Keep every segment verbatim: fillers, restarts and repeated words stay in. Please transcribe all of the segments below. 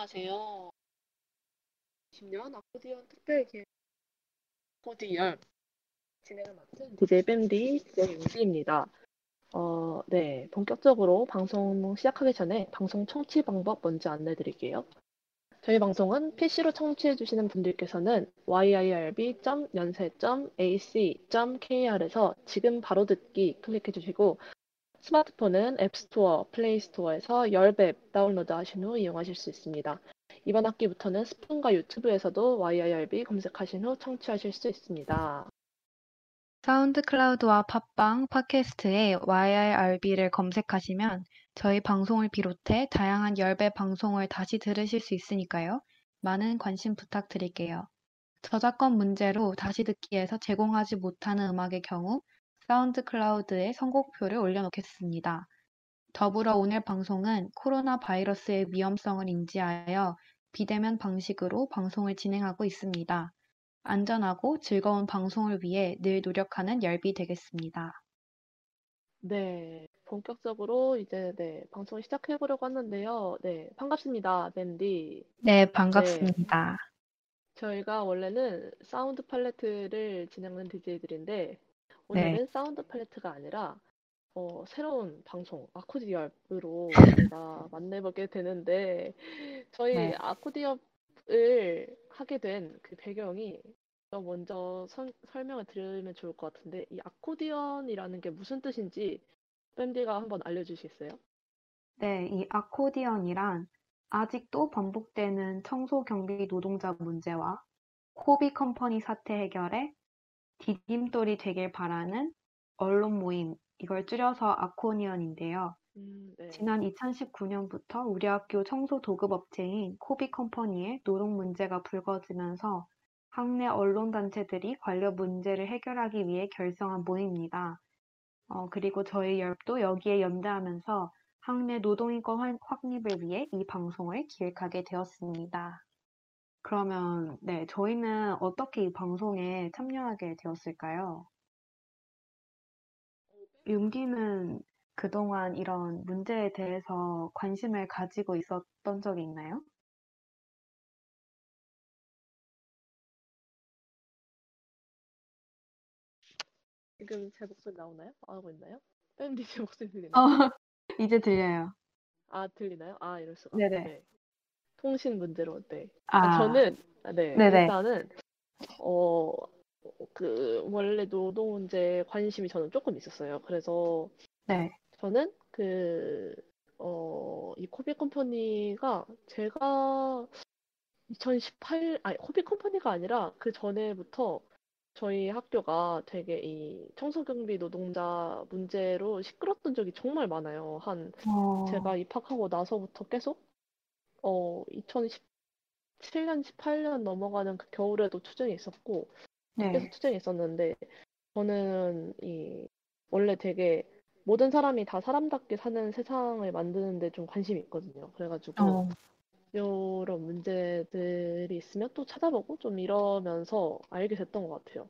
안녕하세요. 이십 년 아코디언 특별기획 아코디언 진행을 맡은 디제이 비엠디 제이입니다. 어, 네, 본격적으로 방송 시작하기 전에 방송 청취 방법 먼저 안내드릴게요. 저희 방송은 피시로 청취해주시는 분들께서는 와이아이알비 점 연세 점 에이씨 점 케이알에서 지금 바로 듣기 클릭해주시고, 스마트폰은 앱스토어, 플레이스토어에서 열앱 다운로드 하신 후 이용하실 수 있습니다. 이번 학기부터는 스푼과 유튜브에서도 와이아이알비 검색하신 후 청취하실 수 있습니다. 사운드 클라우드와 팟빵, 팟캐스트에 와이아이알비를 검색하시면 저희 방송을 비롯해 다양한 열배 방송을 다시 들으실 수 있으니까요. 많은 관심 부탁드릴게요. 저작권 문제로 다시 듣기에서 제공하지 못하는 음악의 경우 사운드 클라우드에 선곡표를 올려놓겠습니다. 더불어 오늘 방송은 코로나 바이러스의 위험성을 인지하여 비대면 방식으로 방송을 진행하고 있습니다. 안전하고 즐거운 방송을 위해 늘 노력하는 열비 되겠습니다. 네, 본격적으로 이제 네 방송을 시작해 보려고 하는데요. 네, 반갑습니다, 밴디. 네, 반갑습니다. 네, 저희가 원래는 사운드 팔레트를 진행하는 디제이들인데 오늘은 네. 사운드 팔레트가 아니라 어, 새로운 방송 아코디언으로 제가 만나보게 되는데, 저희 네. 아코디언을 하게 된 그 배경이 먼저 선, 설명을 드리면 좋을 것 같은데, 이 아코디언이라는 게 무슨 뜻인지 밴디가 한번 알려주시겠어요? 네, 이 아코디언이란 아직도 반복되는 청소 경비 노동자 문제와 코비컴퍼니 사태 해결에 디딤돌이 되길 바라는 언론 모임, 이걸 줄여서 아코디언인데요. 음, 네. 지난 이천십구 년부터 우리 학교 청소 도급 업체인 코비컴퍼니의 노동 문제가 불거지면서 학내 언론단체들이 관련 문제를 해결하기 위해 결성한 모임입니다. 어, 그리고 저희 열도 여기에 연대하면서 학내 노동인권 확립을 위해 이 방송을 기획하게 되었습니다. 그러면 네, 저희는 어떻게 이 방송에 참여하게 되었을까요? 윤기는 그동안 이런 문제에 대해서 관심을 가지고 있었던 적이 있나요? 지금 제 목소리 나오나요? 안 하고 있나요? 밴디 제 목소리 들리나요? 어, 이제 들려요. 아, 들리나요? 아, 이럴 수가. 네네. 네. 통신 문제로. 네. 아. 아, 저는 네. 네네. 일단은 어, 그 원래 노동 문제에 관심이 저는 조금 있었어요. 그래서 네. 저는 그 어, 이 코비컴퍼니가 제가 이천십팔 아니 코비컴퍼니가 아니라 그 전에부터 저희 학교가 되게 이 청소경비 노동자 문제로 시끄러웠던 적이 정말 많아요. 한 오. 제가 입학하고 나서부터 계속 어 이천십칠 년, 십팔 년 넘어가는 그 겨울에도 투쟁이 있었고 네. 계속 투쟁이 있었는데, 저는 이 원래 되게 모든 사람이 다 사람답게 사는 세상을 만드는데 좀 관심이 있거든요. 그래가지고 어. 이런 문제들이 있으면 또 찾아보고 좀 이러면서 알게 됐던 것 같아요.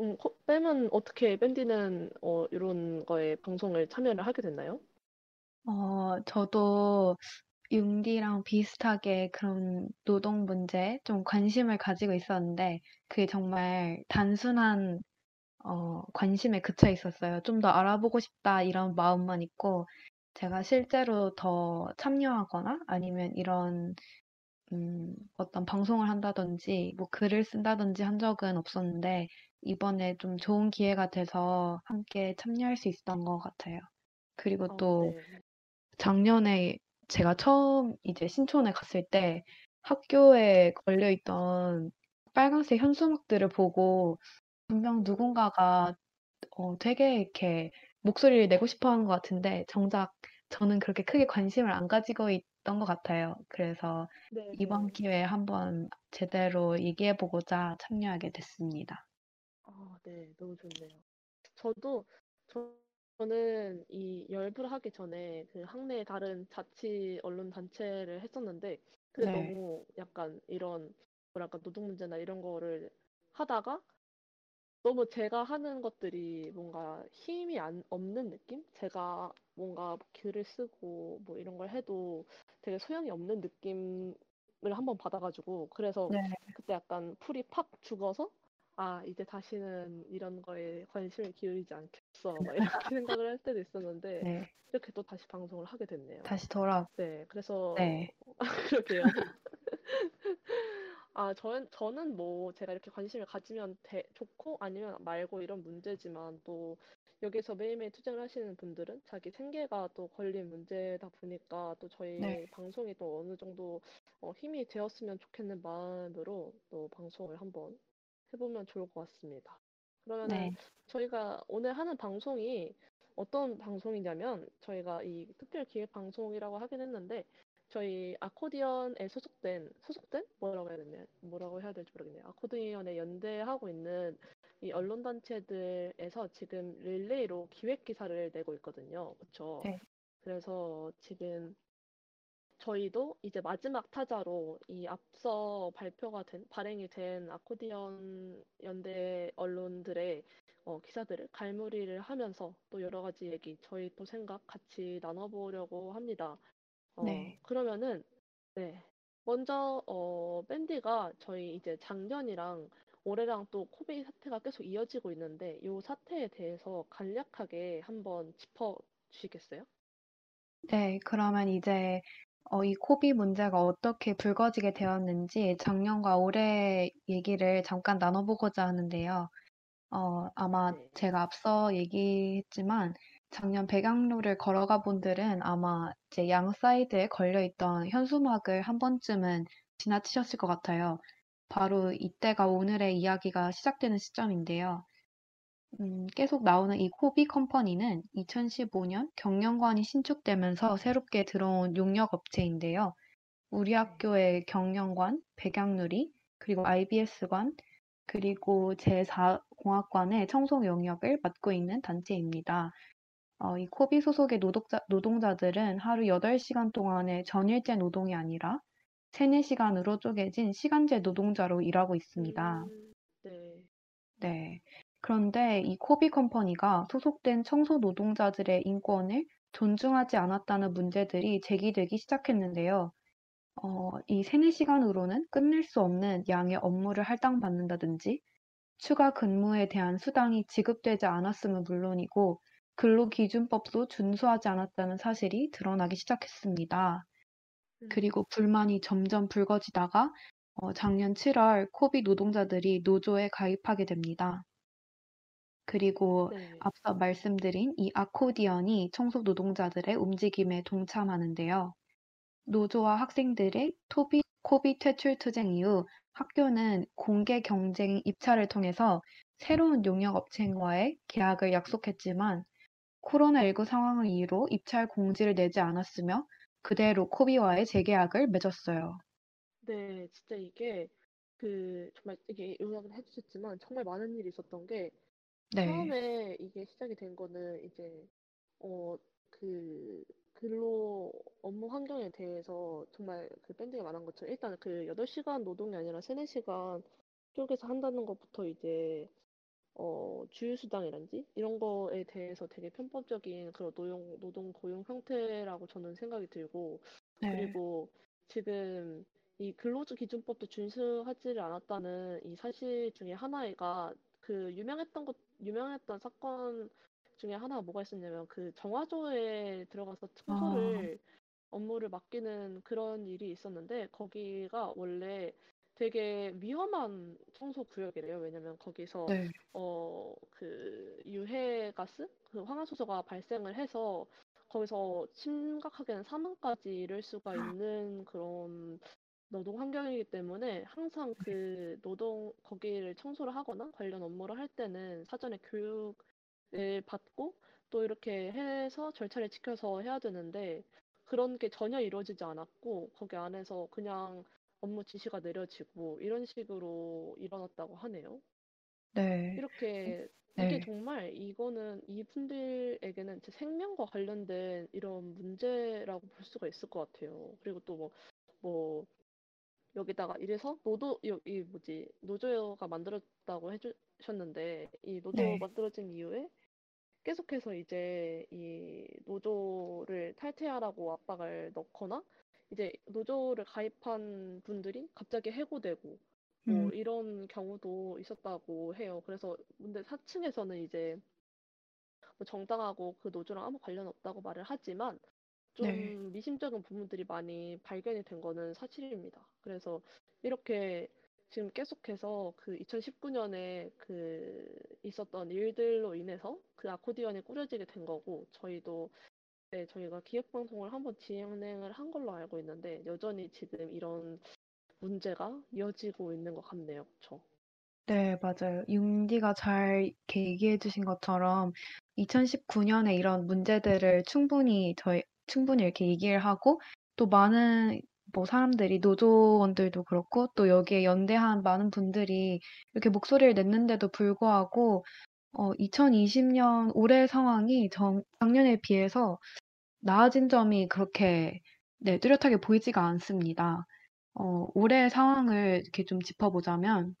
음, 뱀은 어떻게, 밴디는 어, 이런 거에 방송을 참여를 하게 됐나요? 어, 저도 윤디랑 비슷하게 그런 노동 문제에 좀 관심을 가지고 있었는데, 그게 정말 단순한 어, 관심에 그쳐 있었어요. 좀 더 알아보고 싶다 이런 마음만 있고, 제가 실제로 더 참여하거나 아니면 이런 음, 어떤 방송을 한다든지 뭐 글을 쓴다든지 한 적은 없었는데, 이번에 좀 좋은 기회가 돼서 함께 참여할 수 있었던 것 같아요. 그리고 어, 또 네. 작년에 제가 처음 이제 신촌에 갔을 때 학교에 걸려있던 빨간색 현수막들을 보고 분명 누군가가 어, 되게 이렇게 목소리를 내고 싶어 하는 것 같은데, 정작 저는 그렇게 크게 관심을 안 가지고 있던 것 같아요. 그래서 네네. 이번 기회에 한번 제대로 얘기해보고자 참여하게 됐습니다. 아, 네, 너무 좋네요. 저도 저, 저는 이 열불 하기 전에 그 학내의 다른 자치 언론 단체를 했었는데, 그게 네. 너무 약간 이런 뭐랄까 노동 문제나 이런 거를 하다가 너무 제가 하는 것들이 뭔가 힘이 안, 없는 느낌? 제가 뭔가 글을 쓰고 뭐 이런 걸 해도 되게 소양이 없는 느낌을 한번 받아가지고 그래서 네. 그때 약간 풀이 팍 죽어서 아 이제 다시는 이런 거에 관심을 기울이지 않겠어 막 이렇게 생각을 할 때도 있었는데 네. 이렇게 또 다시 방송을 하게 됐네요. 다시 돌아. 네, 그래서 네. 그러게요. 아, 저, 저는 뭐 제가 이렇게 관심을 가지면 되, 좋고 아니면 말고 이런 문제지만 또 여기서 매일매일 투쟁을 하시는 분들은 자기 생계가 또 걸린 문제다 보니까 또 저희 네. 방송이 또 어느 정도 어, 힘이 되었으면 좋겠는 마음으로 또 방송을 한번 해보면 좋을 것 같습니다. 그러면 네. 저희가 오늘 하는 방송이 어떤 방송이냐면 저희가 이 특별기획방송이라고 하긴 했는데 저희 아코디언에 소속된 소속된 뭐라고 해야 되냐 뭐라고 해야 될지 모르겠네요. 아코디언에 연대하고 있는 이 언론 단체들에서 지금 릴레이로 기획 기사를 내고 있거든요. 그렇죠? 네. 그래서 지금 저희도 이제 마지막 타자로 이 앞서 발표가 된 발행이 된 아코디언 연대 언론들의 어, 기사들을 갈무리를 하면서 또 여러 가지 얘기, 저희 또 생각 같이 나눠보려고 합니다. 어, 네. 그러면은, 네. 먼저, 어, 밴디가 저희 이제 작년이랑 올해랑 또 코비 사태가 계속 이어지고 있는데, 이 사태에 대해서 간략하게 한번 짚어주시겠어요? 네. 그러면 이제, 어, 이 코비 문제가 어떻게 불거지게 되었는지 작년과 올해 얘기를 잠깐 나눠보고자 하는데요. 어, 아마 네. 제가 앞서 얘기했지만, 작년 백양로를 걸어가 본들은 아마 이제 양 사이드에 걸려있던 현수막을 한 번쯤은 지나치셨을 것 같아요. 바로 이때가 오늘의 이야기가 시작되는 시점인데요. 음, 계속 나오는 이 코비컴퍼니는 이천십오 년 경영관이 신축되면서 새롭게 들어온 용역업체인데요. 우리 학교의 경영관, 백양누리, 그리고 아이비에스관, 그리고 제사 공학관의 청소 용역을 맡고 있는 단체입니다. 어, 이 코비 소속의 노동자, 노동자들은 하루 여덟 시간 동안의 전일제 노동이 아니라 세네 시간으로 쪼개진 시간제 노동자로 일하고 있습니다. 음, 네. 네. 그런데 이 코비 컴퍼니가 소속된 청소 노동자들의 인권을 존중하지 않았다는 문제들이 제기되기 시작했는데요. 어, 이 세네 시간으로는 끝낼 수 없는 양의 업무를 할당받는다든지 추가 근무에 대한 수당이 지급되지 않았음은 물론이고 근로기준법도 준수하지 않았다는 사실이 드러나기 시작했습니다. 그리고 불만이 점점 불거지다가 어, 작년 칠월 코비 노동자들이 노조에 가입하게 됩니다. 그리고 네. 앞서 말씀드린 이 아코디언이 청소 노동자들의 움직임에 동참하는데요. 노조와 학생들의 토비, 코비 퇴출 투쟁 이후 학교는 공개 경쟁 입찰을 통해서 새로운 용역업체와의 계약을 약속했지만 코로나십구 상황을 이유로 입찰 공지를 내지 않았으며 그대로 코비와의 재계약을 맺었어요. 네, 진짜 이게 그 정말 이게 요약을 해주셨지만 정말 많은 일이 있었던 게 네. 처음에 이게 시작이 된 거는 이제 어 그 근로 업무 환경에 대해서 정말 그 밴드가 말한 것처럼 일단 그 여덟 시간 노동이 아니라 세네 시간 쪽에서 한다는 것부터 이제 어, 주휴수당이란지 이런 거에 대해서 되게 편법적인 그런 노동, 노동 고용 형태라고 저는 생각이 들고 네. 그리고 지금 이 근로기준법도 준수하지 않았다는 이 사실 중에 하나가 그 유명했던 것 유명했던 사건 중에 하나가 뭐가 있었냐면 그 정화조에 들어가서 청소를 아. 업무를 맡기는 그런 일이 있었는데 거기가 원래 되게 위험한 청소 구역이래요. 왜냐면 거기서 네. 어, 그 유해가스, 그 황화수소가 발생을 해서 거기서 심각하게는 사망까지 이를 수가 있는 그런 노동 환경이기 때문에 항상 그 노동 거기를 청소를 하거나 관련 업무를 할 때는 사전에 교육을 받고 또 이렇게 해서 절차를 지켜서 해야 되는데 그런 게 전혀 이루어지지 않았고 거기 안에서 그냥 업무 지시가 내려지고 이런 식으로 일어났다고 하네요. 네. 이렇게 이게 네. 정말 이거는 이분들에게는 제 생명과 관련된 이런 문제라고 볼 수가 있을 것 같아요. 그리고 또 뭐 뭐 여기다가 이래서 노조 이 뭐지 노조가 만들었다고 해주셨는데 이 노조 네. 만들어진 이후에 계속해서 이제 이 노조를 탈퇴하라고 압박을 넣거나 이제 노조를 가입한 분들이 갑자기 해고되고 뭐 음. 이런 경우도 있었다고 해요. 그래서 근데 사 층에서는 이제 뭐 정당하고 그 노조랑 아무 관련 없다고 말을 하지만 좀 네. 미심쩍은 부분들이 많이 발견이 된 거는 사실입니다. 그래서 이렇게 지금 계속해서 그 이천십구 년에 그 있었던 일들로 인해서 그 아코디언이 꾸려지게 된 거고, 저희도 네, 저희가 기획방송을 한번 진행을 한 걸로 알고 있는데 여전히 지금 이런 문제가 이어지고 있는 것 같네요. 그렇죠? 네, 맞아요. 윤디가 잘 얘기해 주신 것처럼 이천십구 년에 이런 문제들을 충분히 저희 충분히 이렇게 얘기를 하고, 또 많은 뭐 사람들이 노조원들도 그렇고 또 여기에 연대한 많은 분들이 이렇게 목소리를 냈는데도 불구하고 어, 이천이십 년 올해 상황이 정, 작년에 비해서 나아진 점이 그렇게 네, 뚜렷하게 보이지가 않습니다. 어, 올해 상황을 이렇게 좀 짚어보자면,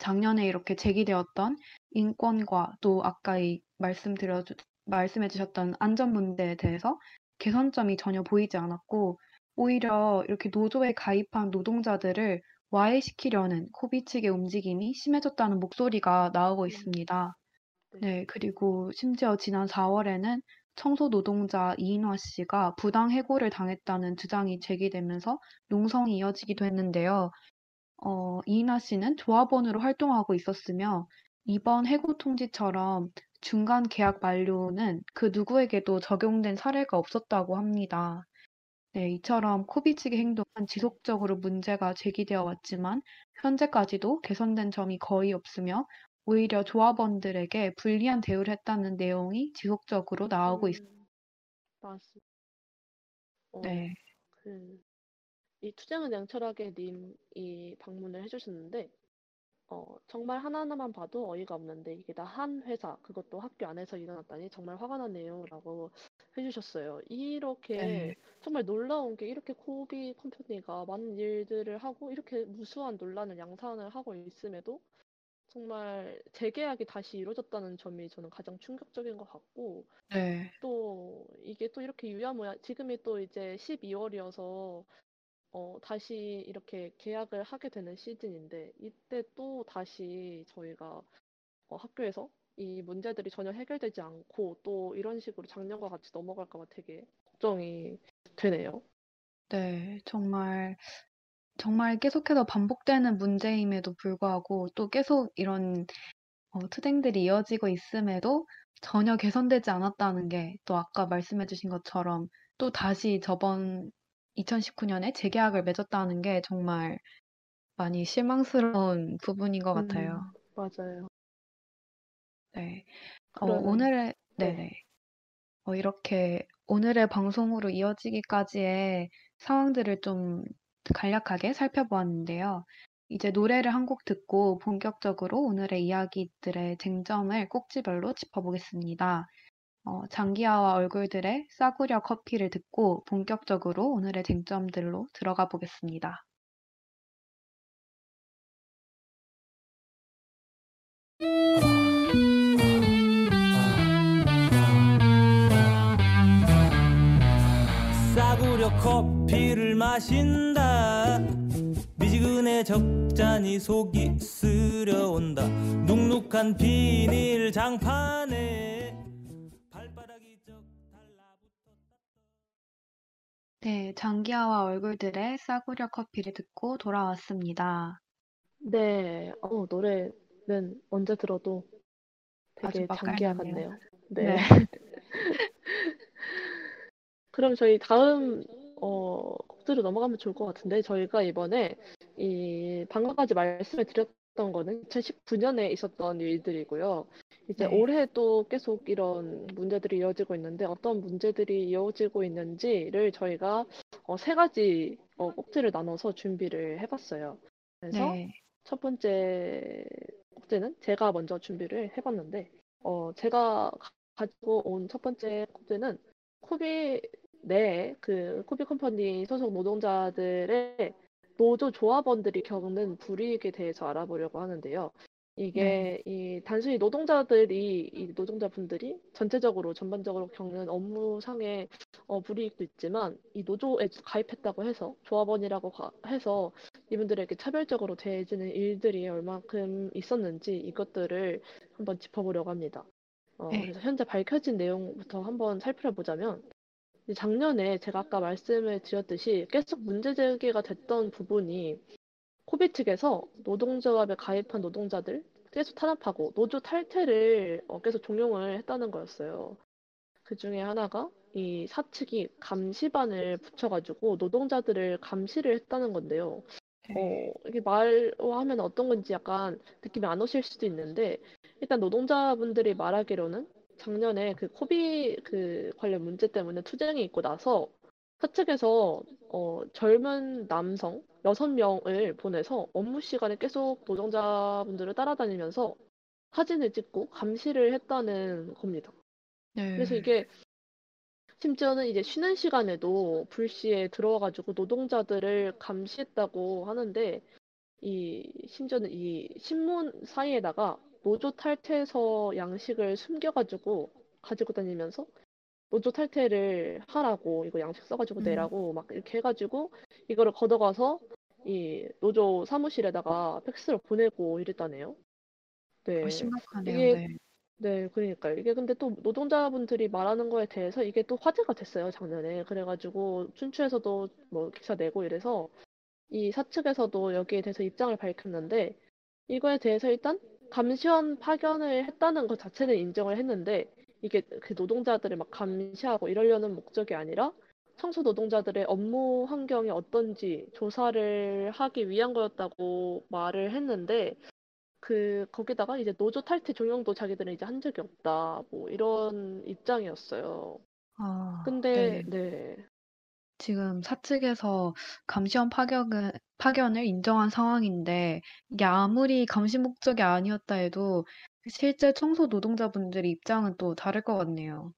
작년에 이렇게 제기되었던 인권과 또 아까 이 말씀드려 말씀해 주셨던 안전 문제에 대해서 개선점이 전혀 보이지 않았고, 오히려 이렇게 노조에 가입한 노동자들을 와해시키려는 코비 측의 움직임이 심해졌다는 목소리가 나오고 있습니다. 네, 그리고 심지어 지난 사월에는 청소 노동자 이인화 씨가 부당 해고를 당했다는 주장이 제기되면서 농성이 이어지기도 했는데요. 어, 이인화 씨는 조합원으로 활동하고 있었으며, 이번 해고 통지처럼 중간 계약 만료는 그 누구에게도 적용된 사례가 없었다고 합니다. 네, 이처럼 코비 측의 행동은 지속적으로 문제가 제기되어 왔지만 현재까지도 개선된 점이 거의 없으며, 오히려 조합원들에게 불리한 대우를 했다는 내용이 지속적으로 나오고 음, 있습니다. 맞습니다. 어, 네. 그, 이 투쟁은 냉철하게 님이 방문을 해주셨는데 어, 정말 하나하나만 봐도 어이가 없는데 이게 다 한 회사, 그것도 학교 안에서 일어났다니 정말 화가 난 내용이라고 해주셨어요. 이렇게 네. 정말 놀라운 게 이렇게 코비 컴퍼니가 많은 일들을 하고 이렇게 무수한 논란을 양산을 하고 있음에도 정말 재계약이 다시 이루어졌다는 점이 저는 가장 충격적인 것 같고, 네. 또 이게 또 이렇게 유야무야 지금이 또 이제 십이월이어서 어, 다시 이렇게 계약을 하게 되는 시즌인데, 이때 또 다시 저희가 어, 학교에서 이 문제들이 전혀 해결되지 않고 또 이런 식으로 작년과 같이 넘어갈까 봐 되게 걱정이 되네요. 네, 정말 정말 계속해서 반복되는 문제임에도 불구하고 또 계속 이런 어, 투쟁들이 이어지고 있음에도 전혀 개선되지 않았다는 게, 또 아까 말씀해 주신 것처럼 또 다시 저번 이천십구 년에 재계약을 맺었다는 게 정말 많이 실망스러운 부분인 것 음, 같아요. 맞아요. 네. 어, 그러면, 오늘의 네네. 네. 어, 이렇게 오늘의 방송으로 이어지기까지의 상황들을 좀 간략하게 살펴보았는데요. 이제 노래를 한 곡 듣고 본격적으로 오늘의 이야기들의 쟁점을 꼭지별로 짚어보겠습니다. 어, 장기하와 얼굴들의 싸구려 커피를 듣고 본격적으로 오늘의 쟁점들로 들어가 보겠습니다. 싸구려 커피를 마신다. 미지근해 적잖이 속이 쓰려온다. 눅눅한 비닐 장판에 발바닥이 쩍 달라붙었다. 네, 장기하와 얼굴들의 싸구려 커피를 듣고 돌아왔습니다. 네, 어, 노래는 언제 들어도 되게 장기하 같네요. 네. 네. 그럼 저희 다음 어, 곡들로 넘어가면 좋을 것 같은데, 저희가 이번에 이 방금까지 말씀을 드렸던 거는 이천십구 년에 있었던 일들이고요. 이제 네. 올해도 계속 이런 문제들이 이어지고 있는데 어떤 문제들이 이어지고 있는지를 저희가 어, 세 가지 어, 꼭지를 나눠서 준비를 해봤어요. 그래서 네. 첫 번째 꼭지는 제가 먼저 준비를 해봤는데 어, 제가 가지고 온 첫 번째 꼭지는 코비 내 그 코비 컴퍼니 소속 노동자들의 노조 조합원들이 겪는 불이익에 대해서 알아보려고 하는데요. 이게 네. 이 단순히 노동자들이 이 노동자분들이 전체적으로 전반적으로 겪는 업무상의 어, 불이익도 있지만 이 노조에 가입했다고 해서 조합원이라고 가, 해서 이분들에게 차별적으로 대해지는 일들이 얼마큼 있었는지 이것들을 한번 짚어보려고 합니다. 어, 네. 그래서 현재 밝혀진 내용부터 한번 살펴보자면 작년에 제가 아까 말씀을 드렸듯이 계속 문제 제기가 됐던 부분이 코비 측에서 노동조합에 가입한 노동자들 계속 탄압하고 노조 탈퇴를 계속 종용을 했다는 거였어요. 그 중에 하나가 이 사측이 감시반을 붙여가지고 노동자들을 감시를 했다는 건데요. 어, 이게 말로 하면 어떤 건지 약간 느낌이 안 오실 수도 있는데 일단 노동자분들이 말하기로는 작년에 그 코비 그 관련 문제 때문에 투쟁이 있고 나서 사측에서 어, 젊은 남성 여섯 명을 보내서 업무 시간에 계속 노동자분들을 따라다니면서 사진을 찍고 감시를 했다는 겁니다. 네. 그래서 이게 심지어는 이제 쉬는 시간에도 불시에 들어와가지고 노동자들을 감시했다고 하는데 이 심지어는 이 신문 사이에다가 노조 탈퇴서 양식을 숨겨가지고 가지고 다니면서 노조 탈퇴를 하라고 이거 양식 써가지고 내라고 음. 막 이렇게 해가지고 이거를 걷어가서 이 노조 사무실에다가 팩스로 보내고 이랬다네요. 네. 아, 심각하네요. 이게, 네. 네, 그러니까 이게 근데 또 노동자분들이 말하는 거에 대해서 이게 또 화제가 됐어요 작년에. 그래가지고 춘추에서도 뭐 기사 내고 이래서 이 사측에서도 여기에 대해서 입장을 밝혔는데 이거에 대해서 일단 감시원 파견을 했다는 것 자체는 인정을 했는데. 이게 그 노동자들을 막 감시하고 이러려는 목적이 아니라 청소 노동자들의 업무 환경이 어떤지 조사를 하기 위한 거였다고 말을 했는데 그 거기다가 이제 노조 탈퇴 종용도 자기들은 이제 한 적이 없다 뭐 이런 입장이었어요. 아, 근데 네. 네. 지금 사측에서 감시원 파견을, 파견을 인정한 상황인데 이게 아무리 감시 목적이 아니었다 해도 실제 청소 노동자분들의 입장은 또 다를 것 같네요.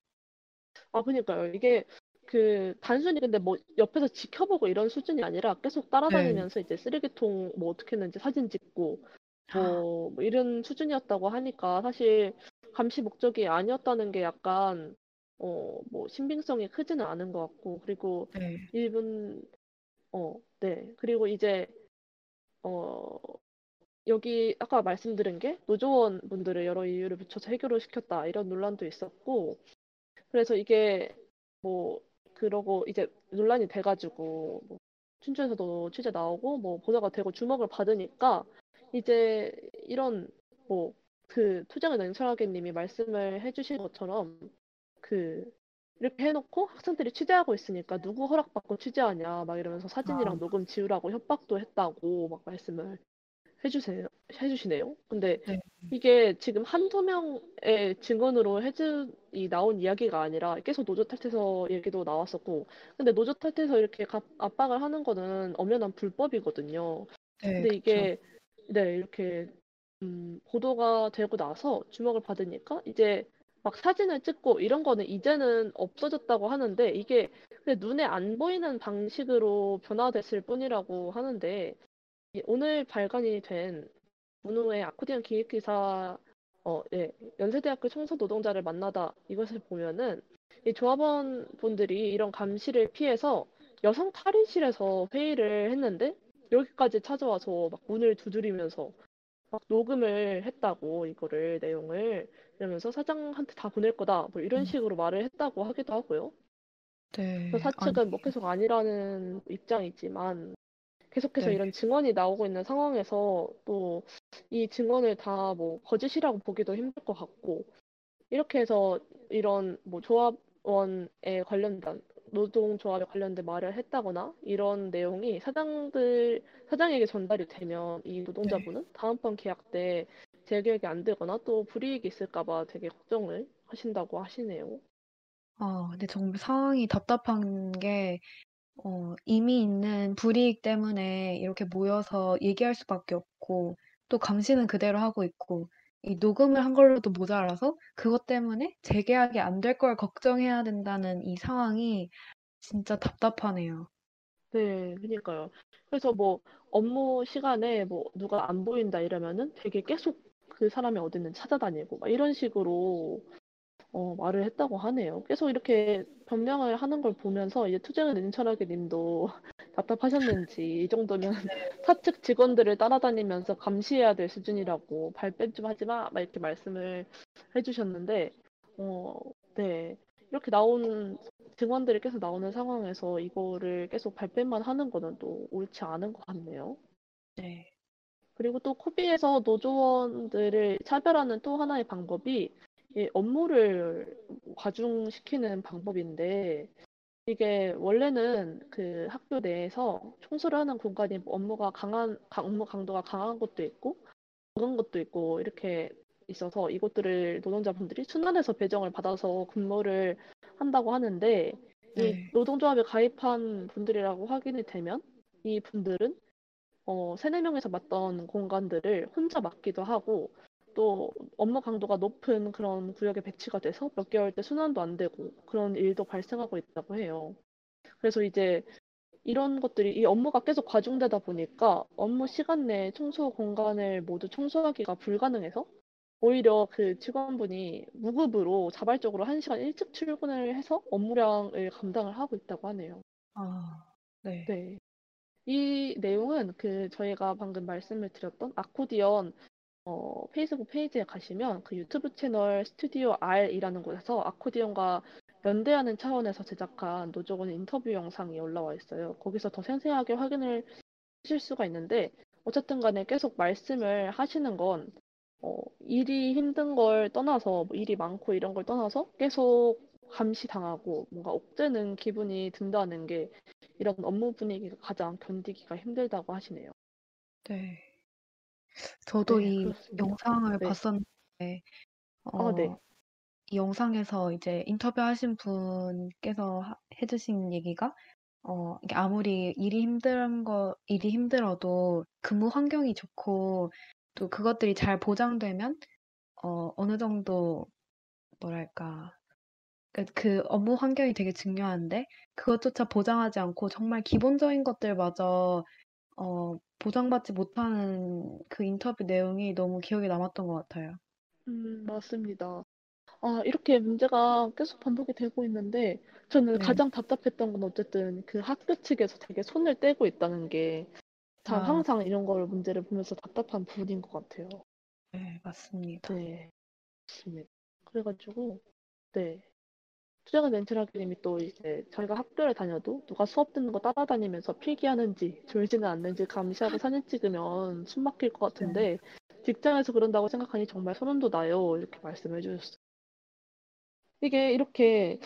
아, 그러니까요. 이게 그 단순히 근데 뭐 옆에서 지켜보고 이런 수준이 아니라 계속 따라다니면서 네. 이제 쓰레기통 뭐 어떻게 했는지 사진 찍고 뭐, 뭐 이런 수준이었다고 하니까 사실 감시 목적이 아니었다는 게 약간 어, 뭐 신빙성이 크지는 않은 것 같고 그리고 네. 일본 어, 네. 그리고 이제 어. 여기 아까 말씀드린 게 노조원분들을 여러 이유를 붙여서 해결을 시켰다 이런 논란도 있었고 그래서 이게 뭐 그러고 이제 논란이 돼가지고 뭐 춘추에서도 취재 나오고 뭐 보도가 되고 주목을 받으니까 이제 이런 뭐 그 투쟁은 냉철하게 님이 말씀을 해주신 것처럼 그 이렇게 해놓고 학생들이 취재하고 있으니까 누구 허락받고 취재하냐 막 이러면서 사진이랑 아. 녹음 지우라고 협박도 했다고 막 말씀을 해주세요. 해주시네요. 근데 네. 이게 지금 한두 명의 증언으로 해준이 나온 이야기가 아니라 계속 노조 탈퇴서 얘기도 나왔었고, 근데 노조 탈퇴서 이렇게 갑, 압박을 하는 거는 엄연한 불법이거든요. 네, 근데 이게 그쵸. 네 이렇게 음, 보도가 되고 나서 주목을 받으니까 이제 막 사진을 찍고 이런 거는 이제는 없어졌다고 하는데 이게 눈에 안 보이는 방식으로 변화됐을 뿐이라고 하는데. 오늘 발간이 된 문우의 아코디언 기획기사 어, 예, 연세대학교 청소 노동자를 만나다 이것을 보면은 이 조합원 분들이 이런 감시를 피해서 여성 탈의실에서 회의를 했는데 여기까지 찾아와서 막 문을 두드리면서 막 녹음을 했다고 이거를 내용을 이러면서 사장한테 다 보낼 거다 뭐 이런 식으로 말을 했다고 하기도 하고요. 네. 사측은 아니... 뭐 계속 아니라는 입장이지만. 계속해서 네. 이런 증언이 나오고 있는 상황에서 또 이 증언을 다 뭐 거짓이라고 보기도 힘들 것 같고 이렇게 해서 이런 뭐 조합원에 관련된 노동조합에 관련된 말을 했다거나 이런 내용이 사장들 사장에게 전달이 되면 이 노동자분은 네. 다음번 계약 때 재계약이 안 되거나 또 불이익이 있을까봐 되게 걱정을 하신다고 하시네요. 아 근데 정말 상황이 답답한 게. 어, 이미 있는 불이익 때문에 이렇게 모여서 얘기할 수밖에 없고 또 감시는 그대로 하고 있고 이 녹음을 한 걸로도 모자라서 그것 때문에 재계약이 안 될 걸 걱정해야 된다는 이 상황이 진짜 답답하네요. 네, 그러니까요. 그래서 뭐 업무 시간에 뭐 누가 안 보인다 이러면은 되게 계속 그 사람이 어디 있는지 찾아다니고 막 이런 식으로 어, 말을 했다고 하네요. 계속 이렇게 변명을 하는 걸 보면서 이제 투쟁은 냉철하게 님도 답답하셨는지 이 정도면 사측 직원들을 따라다니면서 감시해야 될 수준이라고 발뺌 좀 하지 마! 막 이렇게 말씀을 해주셨는데 어, 네. 이렇게 나온 증언들이 계속 나오는 상황에서 이거를 계속 발뺌만 하는 거는 또 옳지 않은 것 같네요. 네. 그리고 또 코비에서 노조원들을 차별하는 또 하나의 방법이 이 업무를 과중시키는 방법인데 이게 원래는 그 학교 내에서 청소를 하는 공간이 업무가 강한 업무 강도가 강한 것도 있고 적은 것도 있고 이렇게 있어서 이것들을 노동자분들이 순환해서 배정을 받아서 근무를 한다고 하는데 네. 이 노동조합에 가입한 분들이라고 확인이 되면 이 분들은 어, 세네 명에서 맡던 공간들을 혼자 맡기도 하고 또 업무 강도가 높은 그런 구역에 배치가 돼서 몇 개월 때 순환도 안 되고 그런 일도 발생하고 있다고 해요. 그래서 이제 이런 것들이 이 업무가 계속 과중되다 보니까 업무 시간 내에 청소 공간을 모두 청소하기가 불가능해서 오히려 그 직원분이 무급으로 자발적으로 한 시간 일찍 출근을 해서 업무량을 감당을 하고 있다고 하네요. 아, 네. 네. 이 내용은 그 저희가 방금 말씀을 드렸던 아코디언 어, 페이스북 페이지에 가시면 그 유튜브 채널 스튜디오 R이라는 곳에서 아코디언과 연대하는 차원에서 제작한 노조원 인터뷰 영상이 올라와 있어요. 거기서 더 생생하게 확인을 하실 수가 있는데 어쨌든 간에 계속 말씀을 하시는 건 어, 일이 힘든 걸 떠나서 뭐 일이 많고 이런 걸 떠나서 계속 감시당하고 뭔가 억제는 기분이 든다는 게 이런 업무 분위기가 가장 견디기가 힘들다고 하시네요. 네. 저도 네, 이 그렇습니다. 영상을 네. 봤었는데 어, 아, 네. 이 영상에서 이제 인터뷰하신 분께서 하, 해주신 얘기가 어, 아무리 일이 힘든 거 일이 힘들어도 근무 환경이 좋고 또 그것들이 잘 보장되면 어, 어느 정도 뭐랄까 그, 그 업무 환경이 되게 중요한데 그것조차 보장하지 않고 정말 기본적인 것들마저 어, 보장받지 못하는 그 인터뷰 내용이 너무 기억에 남았던 것 같아요. 음, 맞습니다. 아, 이렇게 문제가 계속 반복이 되고 있는데 저는 네. 가장 답답했던 건 어쨌든 그 학교 측에서 되게 손을 떼고 있다는 게 다 아. 항상 이런 걸 문제를 보면서 답답한 부분인 것 같아요. 네, 맞습니다. 네, 맞습니다. 그래가지고 네. 투쟁은 냉철하게님이 또 이제 저희가 학교를 다녀도 누가 수업 듣는 거 따라다니면서 필기하는지 졸지는 않는지 감시하고 사진 찍으면 숨 막힐 것 같은데 직장에서 그런다고 생각하니 정말 소름도 나요. 이렇게 말씀해 주셨어요. 이게 이렇게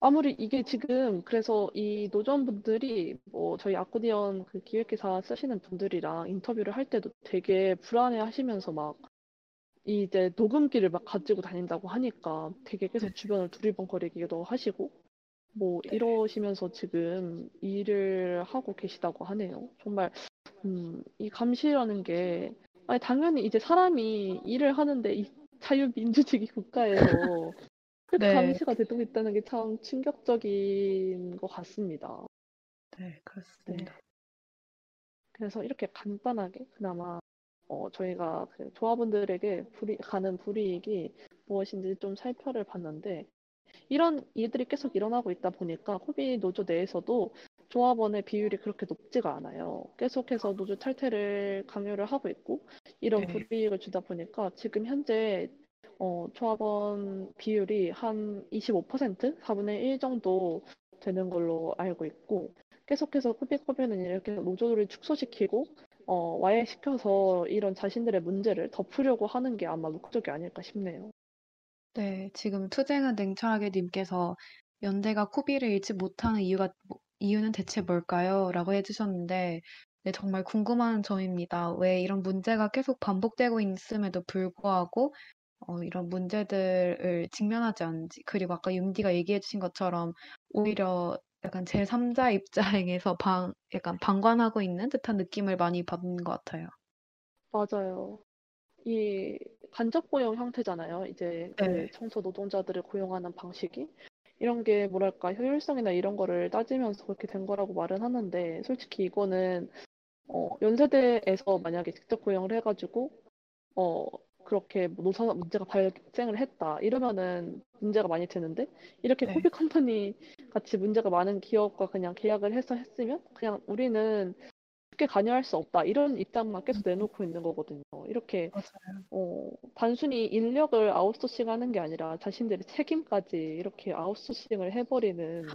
아무리 이게 지금 그래서 이 노조원분들이 뭐 저희 아코디언 그 기획기사 쓰시는 분들이랑 인터뷰를 할 때도 되게 불안해 하시면서 막 이제 녹음기를 막 가지고 다닌다고 하니까 되게 계속 주변을 두리번거리기도 하시고 뭐 이러시면서 지금 일을 하고 계시다고 하네요. 정말 음, 이 감시라는 게 아니 당연히 이제 사람이 일을 하는데 이 자유민주주의 국가에서 그 네. 감시가 되고 있다는 게 참 충격적인 것 같습니다. 네, 그렇습니다. 네. 그래서 이렇게 간단하게 그나마 어, 저희가 그 조합원들에게 불이, 가는 불이익이 무엇인지 좀 살펴를 봤는데 이런 일들이 계속 일어나고 있다 보니까 코비 노조 내에서도 조합원의 비율이 그렇게 높지가 않아요. 계속해서 노조 탈퇴를 강요를 하고 있고 이런 네. 불이익을 주다 보니까 지금 현재 어, 조합원 비율이 한 이십오 퍼센트? 사분의 일 정도 되는 걸로 알고 있고 계속해서 코비코비는 이렇게 노조를 축소시키고 어, 와해시켜서 이런 자신들의 문제를 덮으려고 하는 게 아마 목적이 아닐까 싶네요. 네, 지금 투쟁은 냉철하게 님께서 연대가 코비를 잃지 못하는 이유가, 이유는 대체 뭘까요? 라고 해주셨는데 네, 정말 궁금한 점입니다. 왜 이런 문제가 계속 반복되고 있음에도 불구하고 어, 이런 문제들을 직면하지 않는지 그리고 아까 윤디가 얘기해 주신 것처럼 오히려 약간 제삼자 입장에서 방, 약간 방관하고 있는 듯한 느낌을 많이 받는 것 같아요. 맞아요. 이 간접 고용 형태잖아요. 이제 네. 그 청소 노동자들을 고용하는 방식이 이런 게 뭐랄까 효율성이나 이런 거를 따지면서 그렇게 된 거라고 말은 하는데 솔직히 이거는 어, 연세대에서 만약에 직접 고용을 해가지고 어, 그렇게 노사 문제가 발생을 했다 이러면은 문제가 많이 드는데, 이렇게 네. 코비컴퍼니 같이 문제가 많은 기업과 그냥 계약을 해서 했으면 그냥 우리는 쉽게 관여할 수 없다 이런 입장만 계속 내놓고 있는 거거든요. 이렇게 어, 단순히 인력을 아웃소싱하는 게 아니라 자신들의 책임까지 이렇게 아웃소싱을 해버리는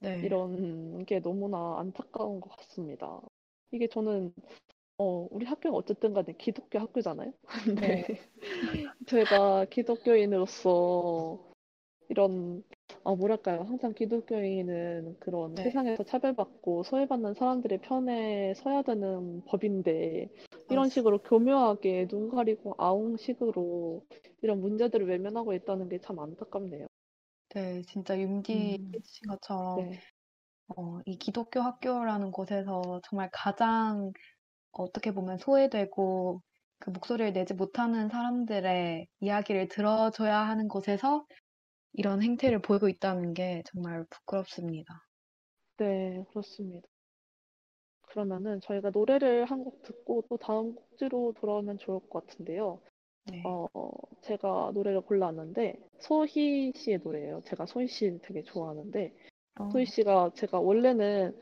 네. 이런 게 너무나 안타까운 것 같습니다. 이게 저는 어, 우리 학교가 어쨌든 간에 기독교 학교잖아요. 근데 네. 제가 기독교인으로서 이런 어, 뭐랄까요. 항상 기독교인은 그런 네. 세상에서 차별받고 소외받는 사람들의 편에 서야 되는 법인데, 이런 식으로 교묘하게 눈 가리고 아웅식으로 이런 문제들을 외면하고 있다는 게 참 안타깝네요. 네, 진짜 윤디 음. 해주신 것처럼 네. 어, 이 기독교 학교라는 곳에서 정말 가장 어떻게 보면 소외되고 그 목소리를 내지 못하는 사람들의 이야기를 들어줘야 하는 곳에서 이런 행태를 보이고 있다는 게 정말 부끄럽습니다. 네, 그렇습니다. 그러면은 저희가 노래를 한 곡 듣고 또 다음 곡지로 돌아오면 좋을 것 같은데요. 네. 어, 제가 노래를 골랐는데 소희 씨의 노래예요. 제가 소희 씨 되게 좋아하는데 어. 소희 씨가 제가 원래는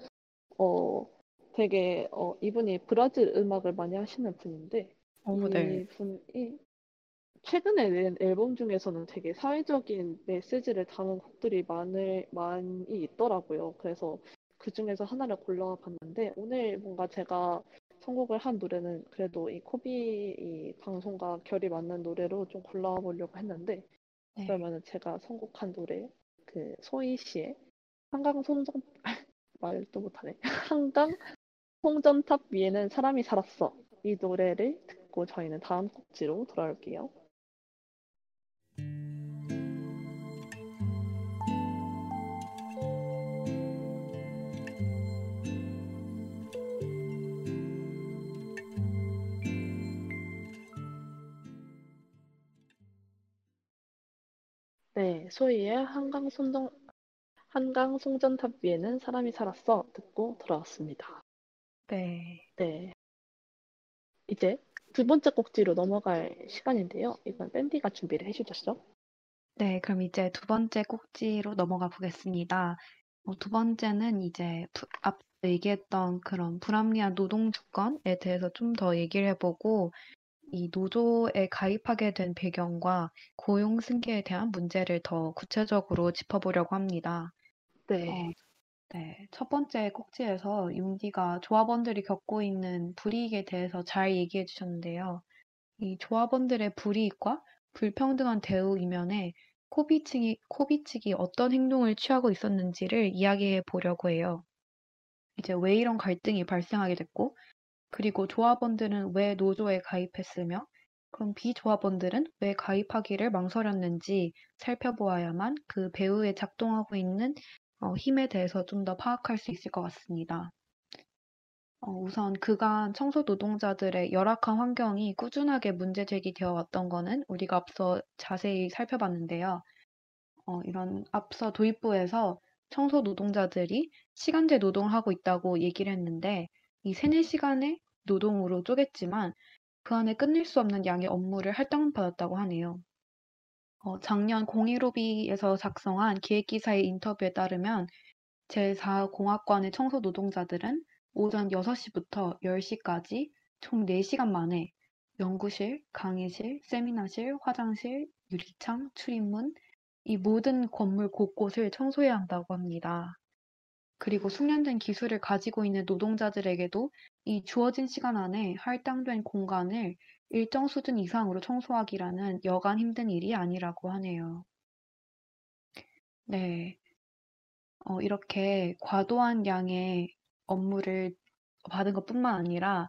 어 되게 어, 이분이 브라질 음악을 많이 하시는 분인데 어, 네. 이분이 최근에 낸 앨범 중에서는 되게 사회적인 메시지를 담은 곡들이 많을, 많이 있더라고요. 그래서 그 중에서 하나를 골라봤는데, 오늘 뭔가 제가 선곡을 한 노래는 그래도 이 코비 이 방송과 결이 맞는 노래로 좀 골라보려고 했는데 네. 그러면 제가 선곡한 노래 그 소희 씨의 한강 송전 말도 못하네 한강 송전탑 위에는 사람이 살았어, 이 노래를 듣고 저희는 다음 곡지로 돌아올게요. 네, 소희의 한강 송전 한강 송전탑 위에는 사람이 살았어 듣고 돌아왔습니다. 네. 네. 이제 두 번째 곡지로 넘어갈 시간인데요. 이건 밴디가 준비를 해주셨죠? 네, 그럼 이제 두 번째 곡지로 넘어가 보겠습니다. 어, 두 번째는 이제 부, 앞서 얘기했던 그런 불합리한 노동 조건에 대해서 좀 더 얘기를 해보고, 이 노조에 가입하게 된 배경과 고용 승계에 대한 문제를 더 구체적으로 짚어보려고 합니다. 네. 어, 네. 첫 번째 꼭지에서 윤디가 조합원들이 겪고 있는 불이익에 대해서 잘 얘기해 주셨는데요. 이 조합원들의 불이익과 불평등한 대우 이면에 코비 측이, 코비 측이 어떤 행동을 취하고 있었는지를 이야기해 보려고 해요. 이제 왜 이런 갈등이 발생하게 됐고, 그리고 조합원들은 왜 노조에 가입했으며, 그럼 비조합원들은 왜 가입하기를 망설였는지 살펴보아야만 그 배후에 작동하고 있는 어, 힘에 대해서 좀 더 파악할 수 있을 것 같습니다. 어, 우선 그간 청소 노동자들의 열악한 환경이 꾸준하게 문제 제기되어 왔던 거는 우리가 앞서 자세히 살펴봤는데요. 어, 이런 앞서 도입부에서 청소 노동자들이 시간제 노동을 하고 있다고 얘기를 했는데, 이 세, 네 시간의 노동으로 쪼갰지만 그 안에 끝낼 수 없는 양의 업무를 할당받았다고 하네요. 어, 작년 공일로비에서 작성한 기획기사의 인터뷰에 따르면 제사 공학관의 청소 노동자들은 오전 여섯 시부터 열 시까지 총 네 시간 만에 연구실, 강의실, 세미나실, 화장실, 유리창, 출입문, 이 모든 건물 곳곳을 청소해야 한다고 합니다. 그리고 숙련된 기술을 가지고 있는 노동자들에게도 이 주어진 시간 안에 할당된 공간을 일정 수준 이상으로 청소하기라는 여간 힘든 일이 아니라고 하네요. 네, 어, 이렇게 과도한 양의 업무를 받은 것뿐만 아니라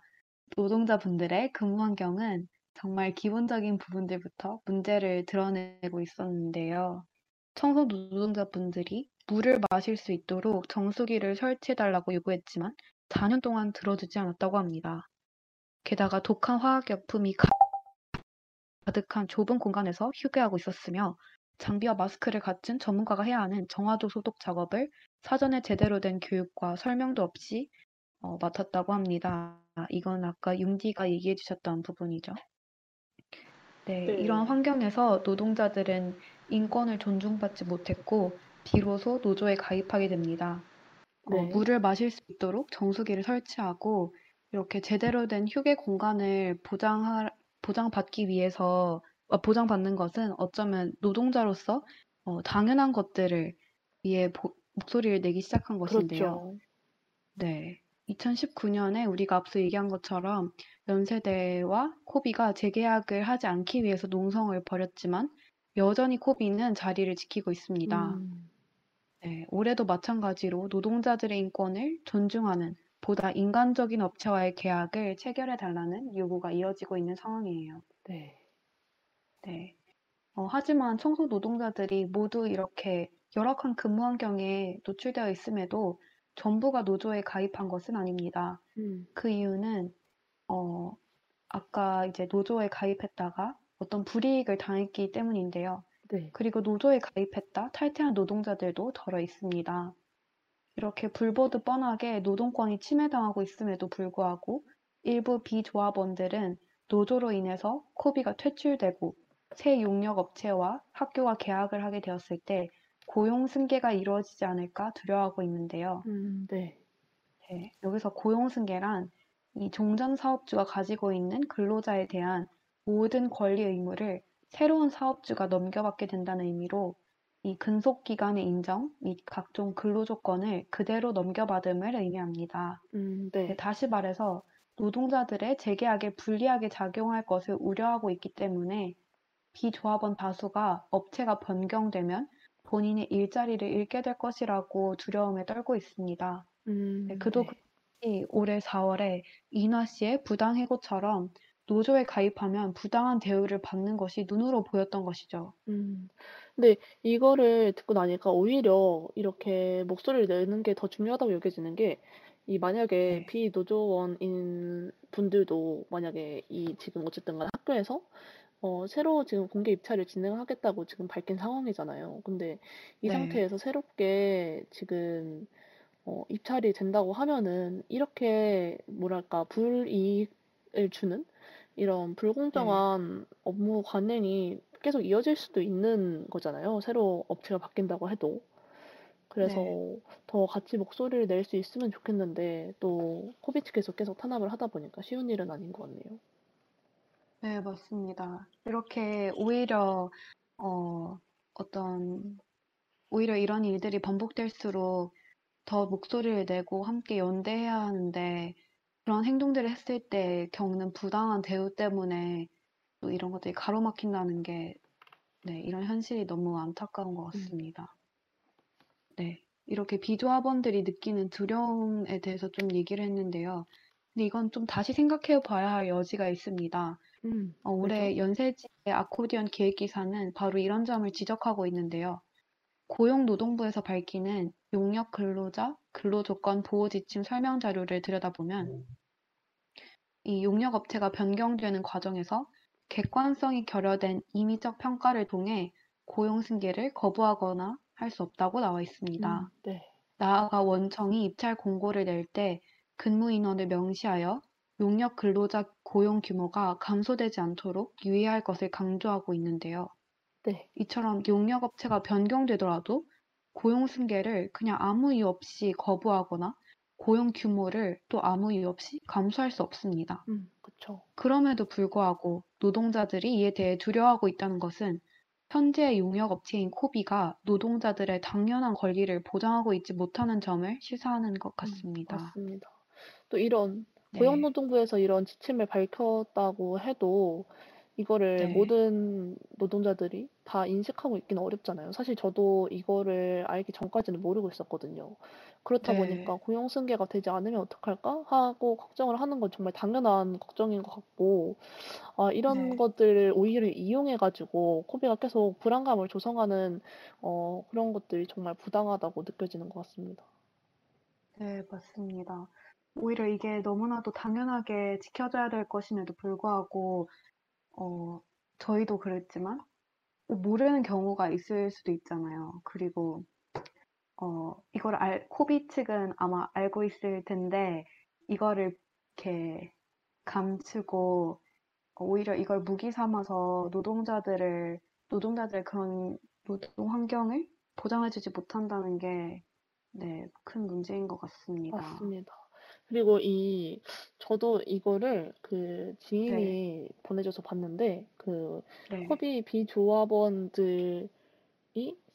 노동자분들의 근무 환경은 정말 기본적인 부분들부터 문제를 드러내고 있었는데요. 청소 노동자분들이 물을 마실 수 있도록 정수기를 설치해달라고 요구했지만 사 년 동안 들어주지 않았다고 합니다. 게다가 독한 화학약품이 가득한 좁은 공간에서 휴게하고 있었으며, 장비와 마스크를 갖춘 전문가가 해야 하는 정화조 소독 작업을 사전에 제대로 된 교육과 설명도 없이 어, 맡았다고 합니다. 이건 아까 윤디가 얘기해 주셨던 부분이죠. 네, 네. 이러한 환경에서 노동자들은 인권을 존중받지 못했고 비로소 노조에 가입하게 됩니다. 네. 어, 물을 마실 수 있도록 정수기를 설치하고 이렇게 제대로 된 휴게 공간을 보장하, 보장받기 위해서 어, 보장받는 것은 어쩌면 노동자로서 어, 당연한 것들을 위해 보, 목소리를 내기 시작한 것인데요. 그렇죠. 네, 이천십구 년에 우리가 앞서 얘기한 것처럼 연세대와 코비가 재계약을 하지 않기 위해서 농성을 벌였지만 여전히 코비는 자리를 지키고 있습니다. 음. 네, 올해도 마찬가지로 노동자들의 인권을 존중하는 보다 인간적인 업체와의 계약을 체결해달라는 요구가 이어지고 있는 상황이에요. 네. 네. 어, 하지만 청소 노동자들이 모두 이렇게 열악한 근무 환경에 노출되어 있음에도 전부가 노조에 가입한 것은 아닙니다. 음. 그 이유는 어, 아까 이제 노조에 가입했다가 어떤 불이익을 당했기 때문인데요. 네. 그리고 노조에 가입했다 탈퇴한 노동자들도 덜어 있습니다. 이렇게 불보듯 뻔하게 노동권이 침해당하고 있음에도 불구하고 일부 비조합원들은 노조로 인해서 코비가 퇴출되고 새 용역 업체와 학교가 계약을 하게 되었을 때 고용 승계가 이루어지지 않을까 두려워하고 있는데요. 음, 네. 네, 여기서 고용 승계란 이 종전 사업주가 가지고 있는 근로자에 대한 모든 권리 의무를 새로운 사업주가 넘겨받게 된다는 의미로 이 근속기간의 인정 및 각종 근로조건을 그대로 넘겨받음을 의미합니다. 음, 네. 네, 다시 말해서 노동자들의 재계약에 불리하게 작용할 것을 우려하고 있기 때문에 비조합원 다수가 업체가 변경되면 본인의 일자리를 잃게 될 것이라고 두려움에 떨고 있습니다. 음, 네, 그도 네. 올해 사월에 이인화 씨의 부당해고처럼 노조에 가입하면 부당한 대우를 받는 것이 눈으로 보였던 것이죠. 음, 근데 이거를 듣고 나니까 오히려 이렇게 목소리를 내는 게 더 중요하다고 여겨지는 게 이 만약에 네. 비노조원인 분들도 만약에 이 지금 어쨌든 간 학교에서 어, 새로 지금 공개 입찰을 진행하겠다고 지금 밝힌 상황이잖아요. 근데 이 네. 상태에서 새롭게 지금 어, 입찰이 된다고 하면은 이렇게 뭐랄까 불이익을 주는 이런 불공정한 네. 업무 관행이 계속 이어질 수도 있는 거잖아요. 새로 업체가 바뀐다고 해도. 그래서 네. 더 같이 목소리를 낼 수 있으면 좋겠는데 또 코비 측에서 계속 탄압을 하다 보니까 쉬운 일은 아닌 것 같네요. 네, 맞습니다. 이렇게 오히려 어, 어떤 오히려 이런 일들이 반복될수록 더 목소리를 내고 함께 연대해야 하는데 그런 행동들을 했을 때 겪는 부당한 대우 때문에 또 이런 것들이 가로막힌다는 게 네, 이런 현실이 너무 안타까운 것 같습니다. 음. 네, 이렇게 비조합원들이 느끼는 두려움에 대해서 좀 얘기를 했는데요. 근데 이건 좀 다시 생각해 봐야 할 여지가 있습니다. 음, 어, 올해 그렇죠. 연세지의 아코디언 기획기사는 바로 이런 점을 지적하고 있는데요. 고용노동부에서 밝히는 용역 근로자 근로조건 보호지침 설명 자료를 들여다보면 이 용역업체가 변경되는 과정에서 객관성이 결여된 임의적 평가를 통해 고용승계를 거부하거나 할 수 없다고 나와 있습니다. 음, 네. 나아가 원청이 입찰 공고를 낼 때 근무인원을 명시하여 용역 근로자 고용 규모가 감소되지 않도록 유의할 것을 강조하고 있는데요. 네. 이처럼 용역업체가 변경되더라도 고용 승계를 그냥 아무 이유 없이 거부하거나 고용 규모를 또 아무 이유 없이 감소할 수 없습니다. 음, 그렇죠. 그럼에도 불구하고 노동자들이 이에 대해 두려워하고 있다는 것은 현재 용역업체인 코비가 노동자들의 당연한 권리를 보장하고 있지 못하는 점을 시사하는 것 같습니다. 음, 맞습니다. 또 이런 네. 고용노동부에서 이런 지침을 밝혔다고 해도 이거를 네. 모든 노동자들이 다 인식하고 있기는 어렵잖아요. 사실 저도 이거를 알기 전까지는 모르고 있었거든요. 그렇다 네. 보니까 고용승계가 되지 않으면 어떡할까 하고 걱정을 하는 건 정말 당연한 걱정인 것 같고 아, 이런 네. 것들을 오히려 이용해가지고 코비가 계속 불안감을 조성하는 어, 그런 것들이 정말 부당하다고 느껴지는 것 같습니다. 네, 맞습니다. 오히려 이게 너무나도 당연하게 지켜져야 될 것임에도 불구하고 어, 저희도 그랬지만 모르는 경우가 있을 수도 있잖아요. 그리고 어, 이걸 알, 코비 측은 아마 알고 있을 텐데 이거를 이렇게 감추고 오히려 이걸 무기 삼아서 노동자들을, 노동자들의 그런 노동 환경을 보장해주지 못한다는 게, 네, 큰 문제인 것 같습니다. 맞습니다. 그리고 이, 저도 이거를 그 지인이 네. 보내줘서 봤는데, 그, 네. 코비 비조합원들이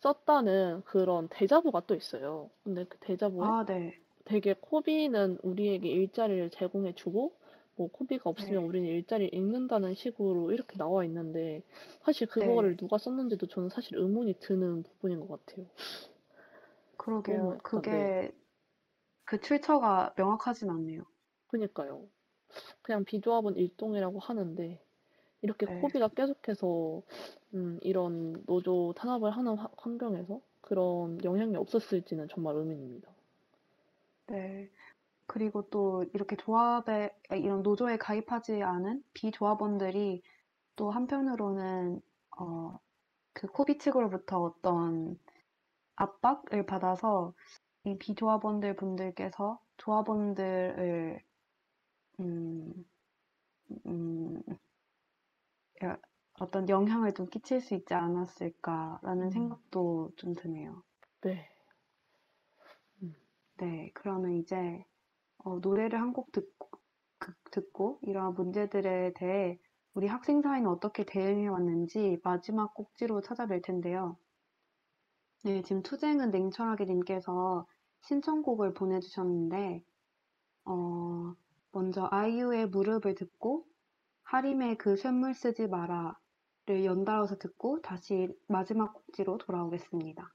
썼다는 그런 대자보가 또 있어요. 근데 그 대자보에 아, 네. 되게 코비는 우리에게 일자리를 제공해주고, 뭐 코비가 없으면 네. 우리는 일자리를 잃는다는 식으로 이렇게 나와 있는데, 사실 그거를 네. 누가 썼는지도 저는 사실 의문이 드는 부분인 것 같아요. 그러게요. 음, 그게 네. 그 출처가 명확하진 않네요. 그러니까요. 그냥 비조합은 일동이라고 하는데 이렇게 네. 코비가 계속해서 음, 이런 노조 탄압을 하는 화, 환경에서 그런 영향이 없었을지는 정말 의문입니다. 네. 그리고 또 이렇게 조합에 이런 노조에 가입하지 않은 비조합원들이 또 한편으로는 어, 그 코비 측으로부터 어떤 압박을 받아서 이 비조합원들 분들께서 조합원들을 음, 음, 어떤 영향을 좀 끼칠 수 있지 않았을까라는 음. 생각도 좀 드네요. 네. 음. 네, 그러면 이제 어, 노래를 한 곡 듣고, 그, 듣고 이러한 문제들에 대해 우리 학생 사회는 어떻게 대응해 왔는지 마지막 꼭지로 찾아뵐 텐데요. 네, 지금 투쟁은 냉철하게 님께서 신청곡을 보내주셨는데 어, 먼저 아이유의 무릎을 듣고 하림의 그 쇳물 쓰지 마라를 연달아서 듣고 다시 마지막 곡지로 돌아오겠습니다.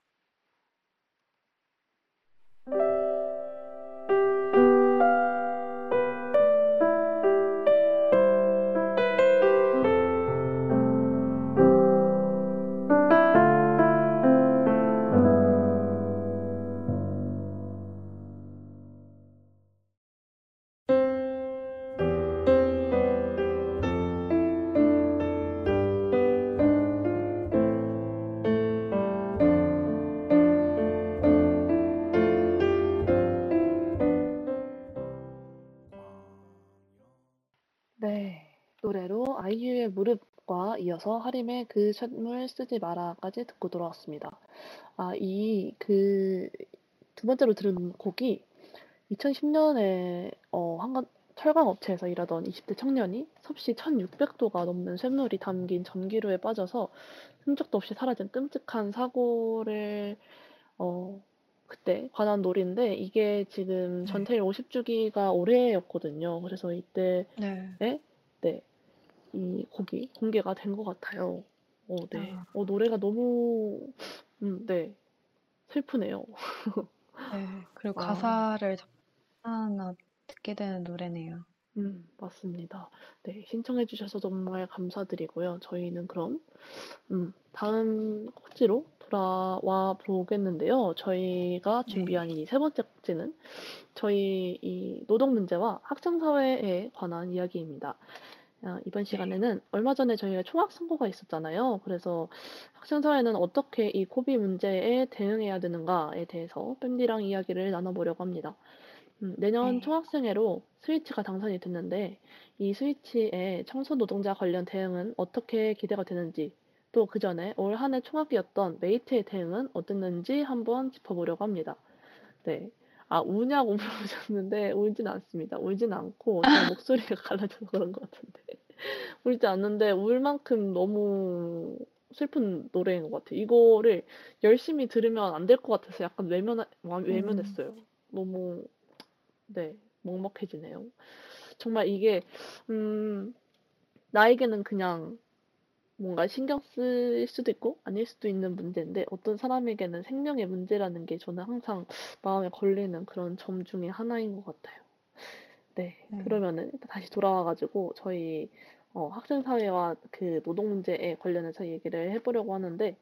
무릎과 이어서 하림의 그 쇳물 쓰지 마라까지 듣고 돌아왔습니다. 아, 이 그 두 번째로 들은 곡이 이천십 년에 어, 한강 철강업체에서 일하던 이십 대 청년이 섭씨 천육백 도가 넘는 쇳물이 담긴 전기료에 빠져서 흔적도 없이 사라진 끔찍한 사고를 어, 그때 관한 놀인데 이게 지금 전태일 네. 오십 주기가 올해였거든요. 그래서 이때 네. 네. 이 곡이 공개가 된 것 같아요. 어, 네. 아. 어, 노래가 너무, 음, 네. 슬프네요. 네. 그리고 아. 가사를 하나 듣게 되는 노래네요. 음, 맞습니다. 네. 신청해주셔서 정말 감사드리고요. 저희는 그럼, 음, 다음 꼭지로 돌아와 보겠는데요. 저희가 준비한 네. 이 세 번째 꼭지는 저희 이 노동 문제와 학생사회에 관한 이야기입니다. 이번 시간에는 얼마 전에 저희가 총학 선거가 있었잖아요. 그래서 학생사회는 어떻게 이 코비 문제에 대응해야 되는가에 대해서 뺨디랑 이야기를 나눠보려고 합니다. 음, 내년 네. 총학생회로 스위치가 당선이 됐는데 이 스위치의 청소 노동자 관련 대응은 어떻게 기대가 되는지 또 그 전에 올 한 해 총학이었던 메이트의 대응은 어땠는지 한번 짚어보려고 합니다. 네. 아, 우냐고 물어보셨는데 울진 않습니다. 울진 않고 목소리가 갈라져서 그런 것 같은데 울지 않는데 울 만큼 너무 슬픈 노래인 것 같아요. 이거를 열심히 들으면 안 될 것 같아서 약간 외면, 외면했어요. 음. 너무 네 먹먹해지네요. 정말 이게 음, 나에게는 그냥 뭔가 신경 쓸 수도 있고 아닐 수도 있는 문제인데 어떤 사람에게는 생명의 문제라는 게 저는 항상 마음에 걸리는 그런 점 중에 하나인 것 같아요. 네, 네. 그러면은 다시 돌아와가지고 저희 어, 학생사회와 그 노동 문제에 관련해서 얘기를 해보려고 하는데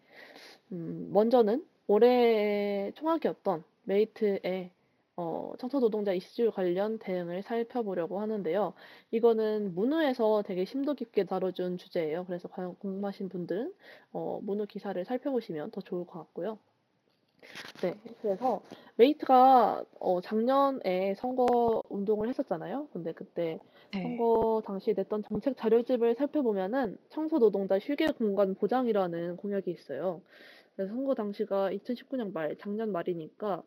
음, 먼저는 올해 총학이었던 메이트의 어, 청소노동자 이슈 관련 대응을 살펴보려고 하는데요. 이거는 문우에서 되게 심도 깊게 다뤄준 주제예요. 그래서 과연 궁금하신 분들은 어, 문우 기사를 살펴보시면 더 좋을 것 같고요. 네, 그래서 메이트가 어, 작년에 선거 운동을 했었잖아요. 근데 그때 네. 선거 당시 냈던 정책 자료집을 살펴보면은 청소 노동자 휴게 공간 보장이라는 공약이 있어요. 그래서 선거 당시가 이천십구 년 말, 작년 말이니까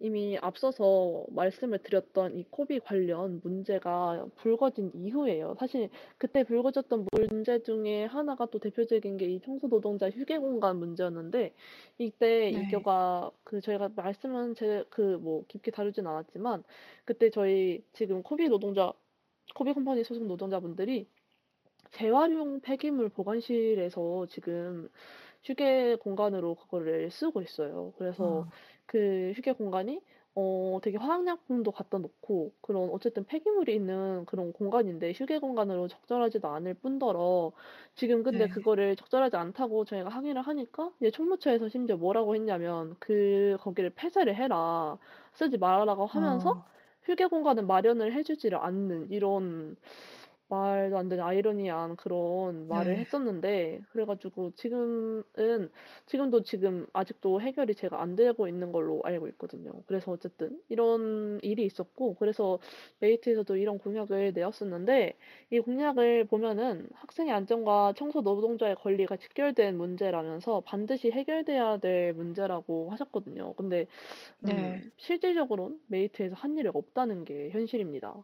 이미 앞서서 말씀을 드렸던 이 코비 관련 문제가 불거진 이후예요. 사실 그때 불거졌던 문제 중에 하나가 또 대표적인 게 이 청소 노동자 휴게 공간 문제였는데, 이때 네. 이겨가 그 저희가 말씀은 제 그 뭐 깊게 다루진 않았지만 그때 저희 지금 코비 노동자 코비컴퍼니 소속 노동자분들이 재활용 폐기물 보관실에서 지금 휴게 공간으로 그거를 쓰고 있어요. 그래서 어. 그 휴게 공간이 어 되게 화학약품도 갖다 놓고 그런 어쨌든 폐기물이 있는 그런 공간인데 휴게 공간으로 적절하지도 않을 뿐더러 지금 근데 네. 그거를 적절하지 않다고 저희가 항의를 하니까 이제 총무처에서 심지어 뭐라고 했냐면 그 거기를 폐쇄를 해라, 쓰지 말아라고 하면서 어. 휴게 공간을 마련을 해주지를 않는 이런 말도 안 되는 아이러니한 그런 말을 네. 했었는데, 그래가지고 지금은 지금도 지금 아직도 해결이 제가 안 되고 있는 걸로 알고 있거든요. 그래서 어쨌든 이런 일이 있었고, 그래서 메이트에서도 이런 공약을 내었었는데 이 공약을 보면은 학생의 안전과 청소 노동자의 권리가 직결된 문제라면서 반드시 해결돼야 될 문제라고 하셨거든요. 근데 음, 네. 실질적으로는 메이트에서 한 일이 없다는 게 현실입니다.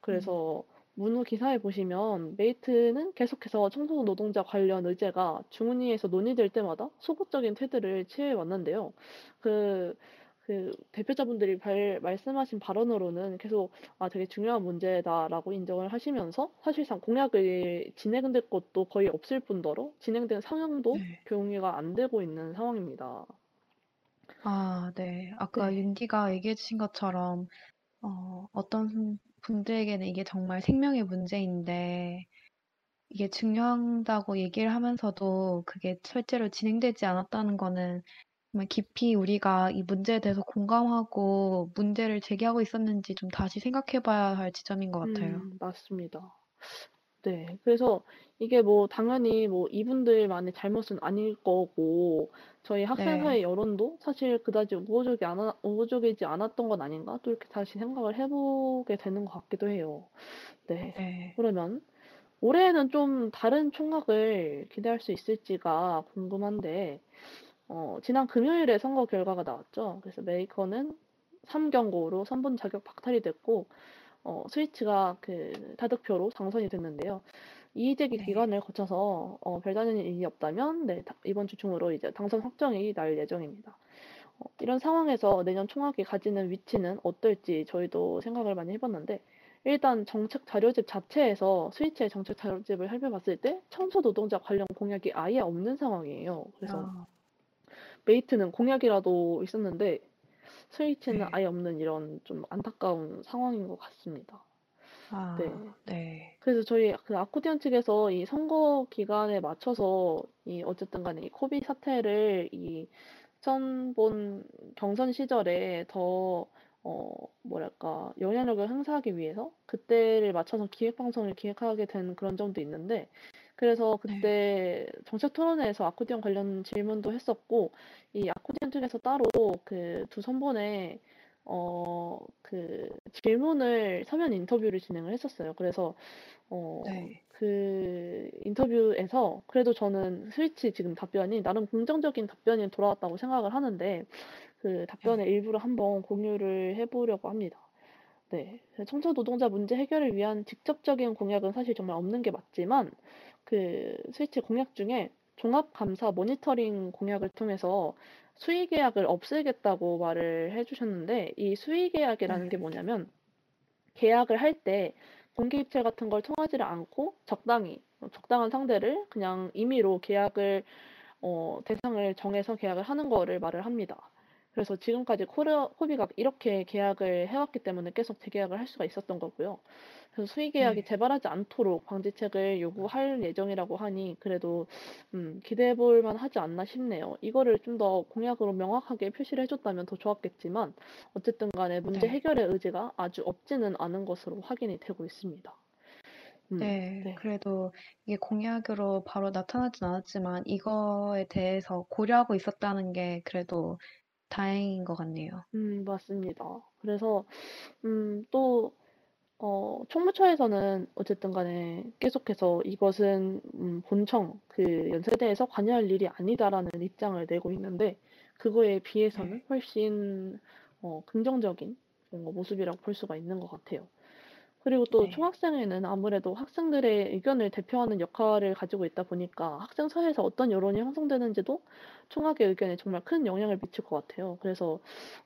그래서 음. 문우 기사에 보시면 메이트는 계속해서 청소 노동자 관련 의제가 주문위에서 논의될 때마다 소극적인 태도를 취해왔는데요. 그, 그 대표자분들이 발, 말씀하신 발언으로는 계속 아 되게 중요한 문제다라고 인정을 하시면서 사실상 공약을 진행될 것도 거의 없을 뿐더러 진행된 상황도 네. 공유가 안 되고 있는 상황입니다. 아, 네. 아까 네. 윤디가 얘기해 주신 것처럼 어, 어떤 분들에게는 이게 정말 생명의 문제인데 이게 중요하다고 얘기를 하면서도 그게 실제로 진행되지 않았다는 거는 정말 깊이 우리가 이 문제에 대해서 공감하고 문제를 제기하고 있었는지 좀 다시 생각해봐야 할 지점인 것 같아요. 음, 맞습니다. 네, 그래서 이게 뭐 당연히 뭐 이분들만의 잘못은 아닐 거고 저희 학생사회 네. 여론도 사실 그다지 우호적이 않아, 우호적이지 않았던 건 아닌가 또 이렇게 다시 생각을 해보게 되는 것 같기도 해요. 네, 네. 그러면 올해는 좀 다른 총각을 기대할 수 있을지가 궁금한데 어, 지난 금요일에 선거 결과가 나왔죠. 그래서 메이커는 삼 경고로 삼 분 자격 박탈이 됐고 어, 스위치가 그 타득표로 당선이 됐는데요. 이의제기 네. 기간을 거쳐서 어, 별다른 일이 없다면 네, 다, 이번 주 중으로 이제 당선 확정이 날 예정입니다. 어, 이런 상황에서 내년 총학이 가지는 위치는 어떨지 저희도 생각을 많이 해봤는데 일단 정책 자료집 자체에서 스위치의 정책 자료집을 살펴봤을 때 청소 노동자 관련 공약이 아예 없는 상황이에요. 그래서 아. 메이트는 공약이라도 있었는데 스위치는 네. 아예 없는 이런 좀 안타까운 상황인 것 같습니다. 아, 네. 네. 그래서 저희 그 아코디언 측에서 이 선거 기간에 맞춰서 이 어쨌든 간에 이 코비 사태를 이 전번 경선 시절에 더 어, 뭐랄까, 영향력을 행사하기 위해서 그때를 맞춰서 기획방송을 기획하게 된 그런 점도 있는데, 그래서 그때 네. 정책 토론회에서 아코디언 관련 질문도 했었고, 이 아코디언 측에서 따로 그 두 선본에 어, 그 질문을 서면 인터뷰를 진행을 했었어요. 그래서 어, 네. 그 인터뷰에서 그래도 저는 스위치 지금 답변이 나름 긍정적인 답변이 돌아왔다고 생각을 하는데, 그 답변의 네. 일부를 한번 공유를 해보려고 합니다. 네, 청소 노동자 문제 해결을 위한 직접적인 공약은 사실 정말 없는 게 맞지만 그 스위치 공약 중에 종합감사 모니터링 공약을 통해서 수의계약을 없애겠다고 말을 해주셨는데 이 수의계약이라는 네. 게 뭐냐면 계약을 할 때 공개입체 같은 걸 통하지를 않고 적당히 적당한 상대를 그냥 임의로 계약을 어, 대상을 정해서 계약을 하는 거를 말을 합니다. 그래서 지금까지 코르, 코비가 이렇게 계약을 해왔기 때문에 계속 재계약을 할 수가 있었던 거고요. 그래서 수의계약이 네. 재발하지 않도록 방지책을 요구할 예정이라고 하니 그래도 음, 기대해볼 만하지 않나 싶네요. 이거를 좀 더 공약으로 명확하게 표시를 해줬다면 더 좋았겠지만 어쨌든 간에 문제 해결의 의지가 아주 없지는 않은 것으로 확인이 되고 있습니다. 음, 네, 네, 그래도 이게 공약으로 바로 나타나진 않았지만 이거에 대해서 고려하고 있었다는 게 그래도 다행인 것 같네요. 음, 맞습니다. 그래서 음, 또 어, 총무처에서는 어쨌든 간에 계속해서 이것은 음, 본청, 그 연세대에서 관여할 일이 아니다라는 입장을 내고 있는데, 그거에 비해서는 훨씬 어, 긍정적인 뭔가 모습이라고 볼 수가 있는 것 같아요. 그리고 또 네. 총학생회는 아무래도 학생들의 의견을 대표하는 역할을 가지고 있다 보니까 학생 사회에서 어떤 여론이 형성되는지도 총학의 의견에 정말 큰 영향을 미칠 것 같아요. 그래서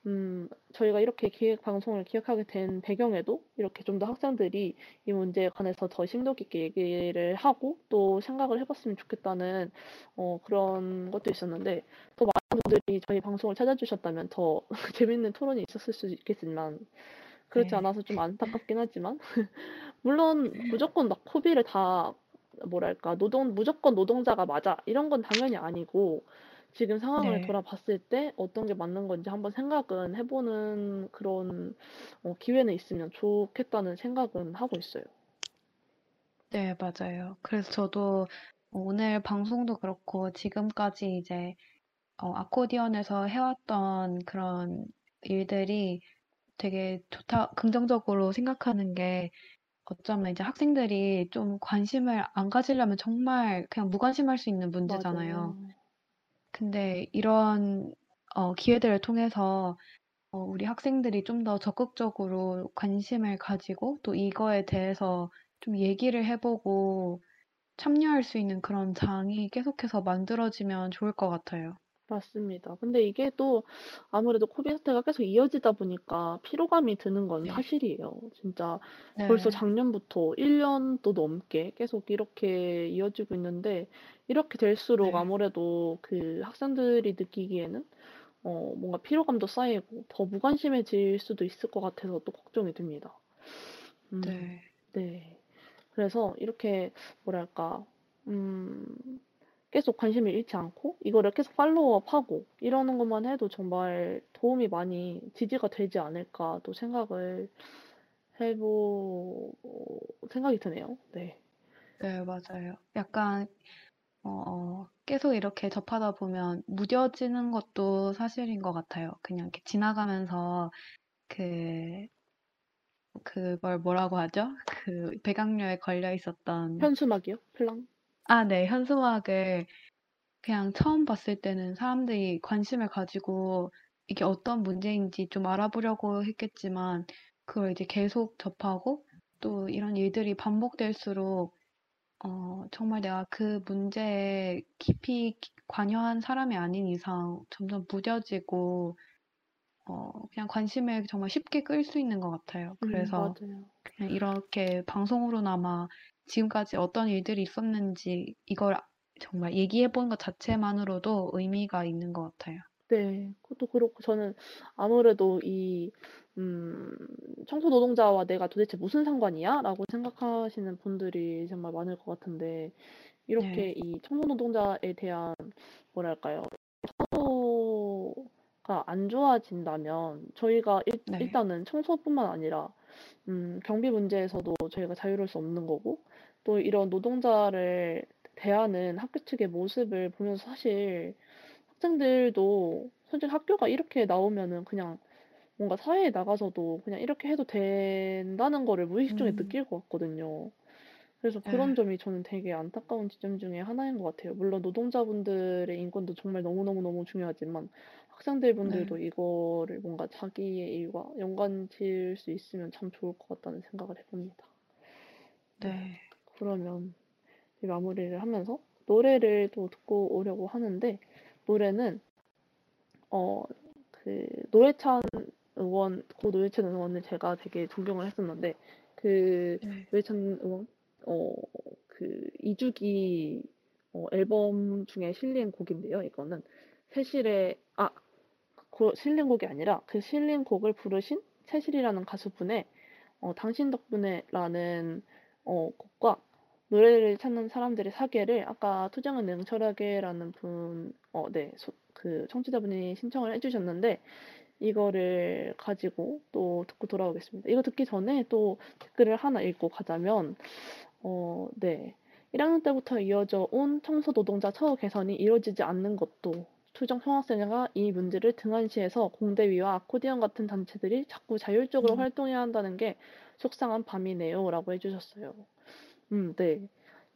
음, 저희가 이렇게 기획 방송을 기획하게 된 배경에도 이렇게 좀 더 학생들이 이 문제에 관해서 더 심도 깊게 얘기를 하고 또 생각을 해봤으면 좋겠다는 어, 그런 것도 있었는데, 더 많은 분들이 저희 방송을 찾아주셨다면 더 재밌는 토론이 있었을 수 있겠지만, 그렇지 않아서 좀 안타깝긴 하지만 물론 무조건 막 코비를 다 뭐랄까 노동 무조건 노동자가 맞아 이런 건 당연히 아니고, 지금 상황을 네. 돌아봤을 때 어떤 게 맞는 건지 한번 생각은 해보는 그런 어, 기회는 있으면 좋겠다는 생각은 하고 있어요. 네, 맞아요. 그래서 저도 오늘 방송도 그렇고 지금까지 이제 어, 아코디언에서 해왔던 그런 일들이 되게 좋다, 긍정적으로 생각하는 게, 어쩌면 이제 학생들이 좀 관심을 안 가지려면 정말 그냥 무관심할 수 있는 문제잖아요. 맞아요. 근데 이런 어, 기회들을 통해서 어, 우리 학생들이 좀 더 적극적으로 관심을 가지고 또 이거에 대해서 좀 얘기를 해보고 참여할 수 있는 그런 장이 계속해서 만들어지면 좋을 것 같아요. 맞습니다. 근데 이게 또 아무래도 코비 사태가 계속 이어지다 보니까 피로감이 드는 건 사실이에요. 진짜 네. 벌써 작년부터 일 년도 넘게 계속 이렇게 이어지고 있는데, 이렇게 될수록 네. 아무래도 그 학생들이 느끼기에는 어 뭔가 피로감도 쌓이고 더 무관심해질 수도 있을 것 같아서 또 걱정이 됩니다. 음, 네. 네. 그래서 이렇게 뭐랄까 음. 계속 관심을 잃지 않고 이거를 계속 팔로우업하고 이러는 것만 해도 정말 도움이 많이 지지가 되지 않을까 또 생각을 해보 생각이 드네요. 네, 네 맞아요. 약간 어, 계속 이렇게 접하다 보면 무뎌지는 것도 사실인 것 같아요. 그냥 이렇게 지나가면서 그 그걸 뭐라고 하죠? 그 백악류에 걸려 있었던 현수막이요? 플랑? 아, 네. 현수막을 그냥 처음 봤을 때는 사람들이 관심을 가지고 이게 어떤 문제인지 좀 알아보려고 했겠지만, 그걸 이제 계속 접하고 또 이런 일들이 반복될수록 어, 정말 내가 그 문제에 깊이 관여한 사람이 아닌 이상 점점 무뎌지고 어, 그냥 관심을 정말 쉽게 끌 수 있는 것 같아요. 그래서 음, 그냥 이렇게 방송으로나마 지금까지 어떤 일들이 있었는지 이걸 정말 얘기해본 것 자체만으로도 의미가 있는 것 같아요. 네, 그것도 그렇고 저는 아무래도 이 음, 청소 노동자와 내가 도대체 무슨 상관이야? 라고 생각하시는 분들이 정말 많을 것 같은데, 이렇게 네. 이 청소 노동자에 대한 뭐랄까요? 청소가 안 좋아진다면 저희가 일, 네. 일단은 청소뿐만 아니라 음, 경비 문제에서도 저희가 자유로울 수 없는 거고, 또 이런 노동자를 대하는 학교 측의 모습을 보면서 사실 학생들도 솔직히 학교가 이렇게 나오면은 그냥 뭔가 사회에 나가서도 그냥 이렇게 해도 된다는 거를 무의식 중에 음. 느낄 것 같거든요. 그래서 그런 네. 점이 저는 되게 안타까운 지점 중에 하나인 것 같아요. 물론 노동자분들의 인권도 정말 너무너무너무 중요하지만, 학생들분들도 네. 이거를 뭔가 자기의 일과 연관 지을 수 있으면 참 좋을 것 같다는 생각을 해봅니다. 네. 그러면 이 마무리를 하면서 노래를 또 듣고 오려고 하는데, 노래는 어, 그 노회찬 의원, 고 노회찬 의원을 제가 되게 존경을 했었는데, 그 네. 노회찬 의원 어, 그 이주기 어, 앨범 중에 실린 곡인데요. 이거는 세실의 아, 그 실린 곡이 아니라 그 실린 곡을 부르신 세실이라는 가수분의 어, 당신 덕분에라는 어, 곡과 노래를 찾는 사람들의 사계를, 아까 투쟁은 냉철하게라는 분, 어, 네, 소, 그 청취자분이 신청을 해주셨는데, 이거를 가지고 또 듣고 돌아오겠습니다. 이거 듣기 전에 또 댓글을 하나 읽고 가자면, 어, 네, 일 학년 때부터 이어져 온 청소노동자 처우 개선이 이루어지지 않는 것도 투쟁 총학생회가 이 문제를 등한시해서 공대위와 아코디언 같은 단체들이 자꾸 자율적으로 음. 활동해야 한다는 게 속상한 밤이네요. 라고 해주셨어요. 음, 네.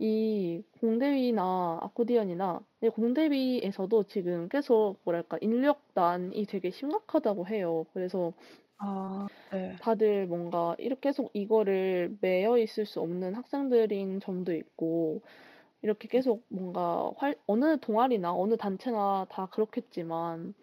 이 공대위나 아코디언이나 공대위에서도 지금 계속 뭐랄까 인력난이 되게 심각하다고 해요. 그래서 아, 네. 다들 뭔가 이렇게 계속 이거를 매여 있을 수 없는 학생들인 점도 있고 이렇게 계속 뭔가 활, 어느 동아리나 어느 단체나 다 그렇겠지만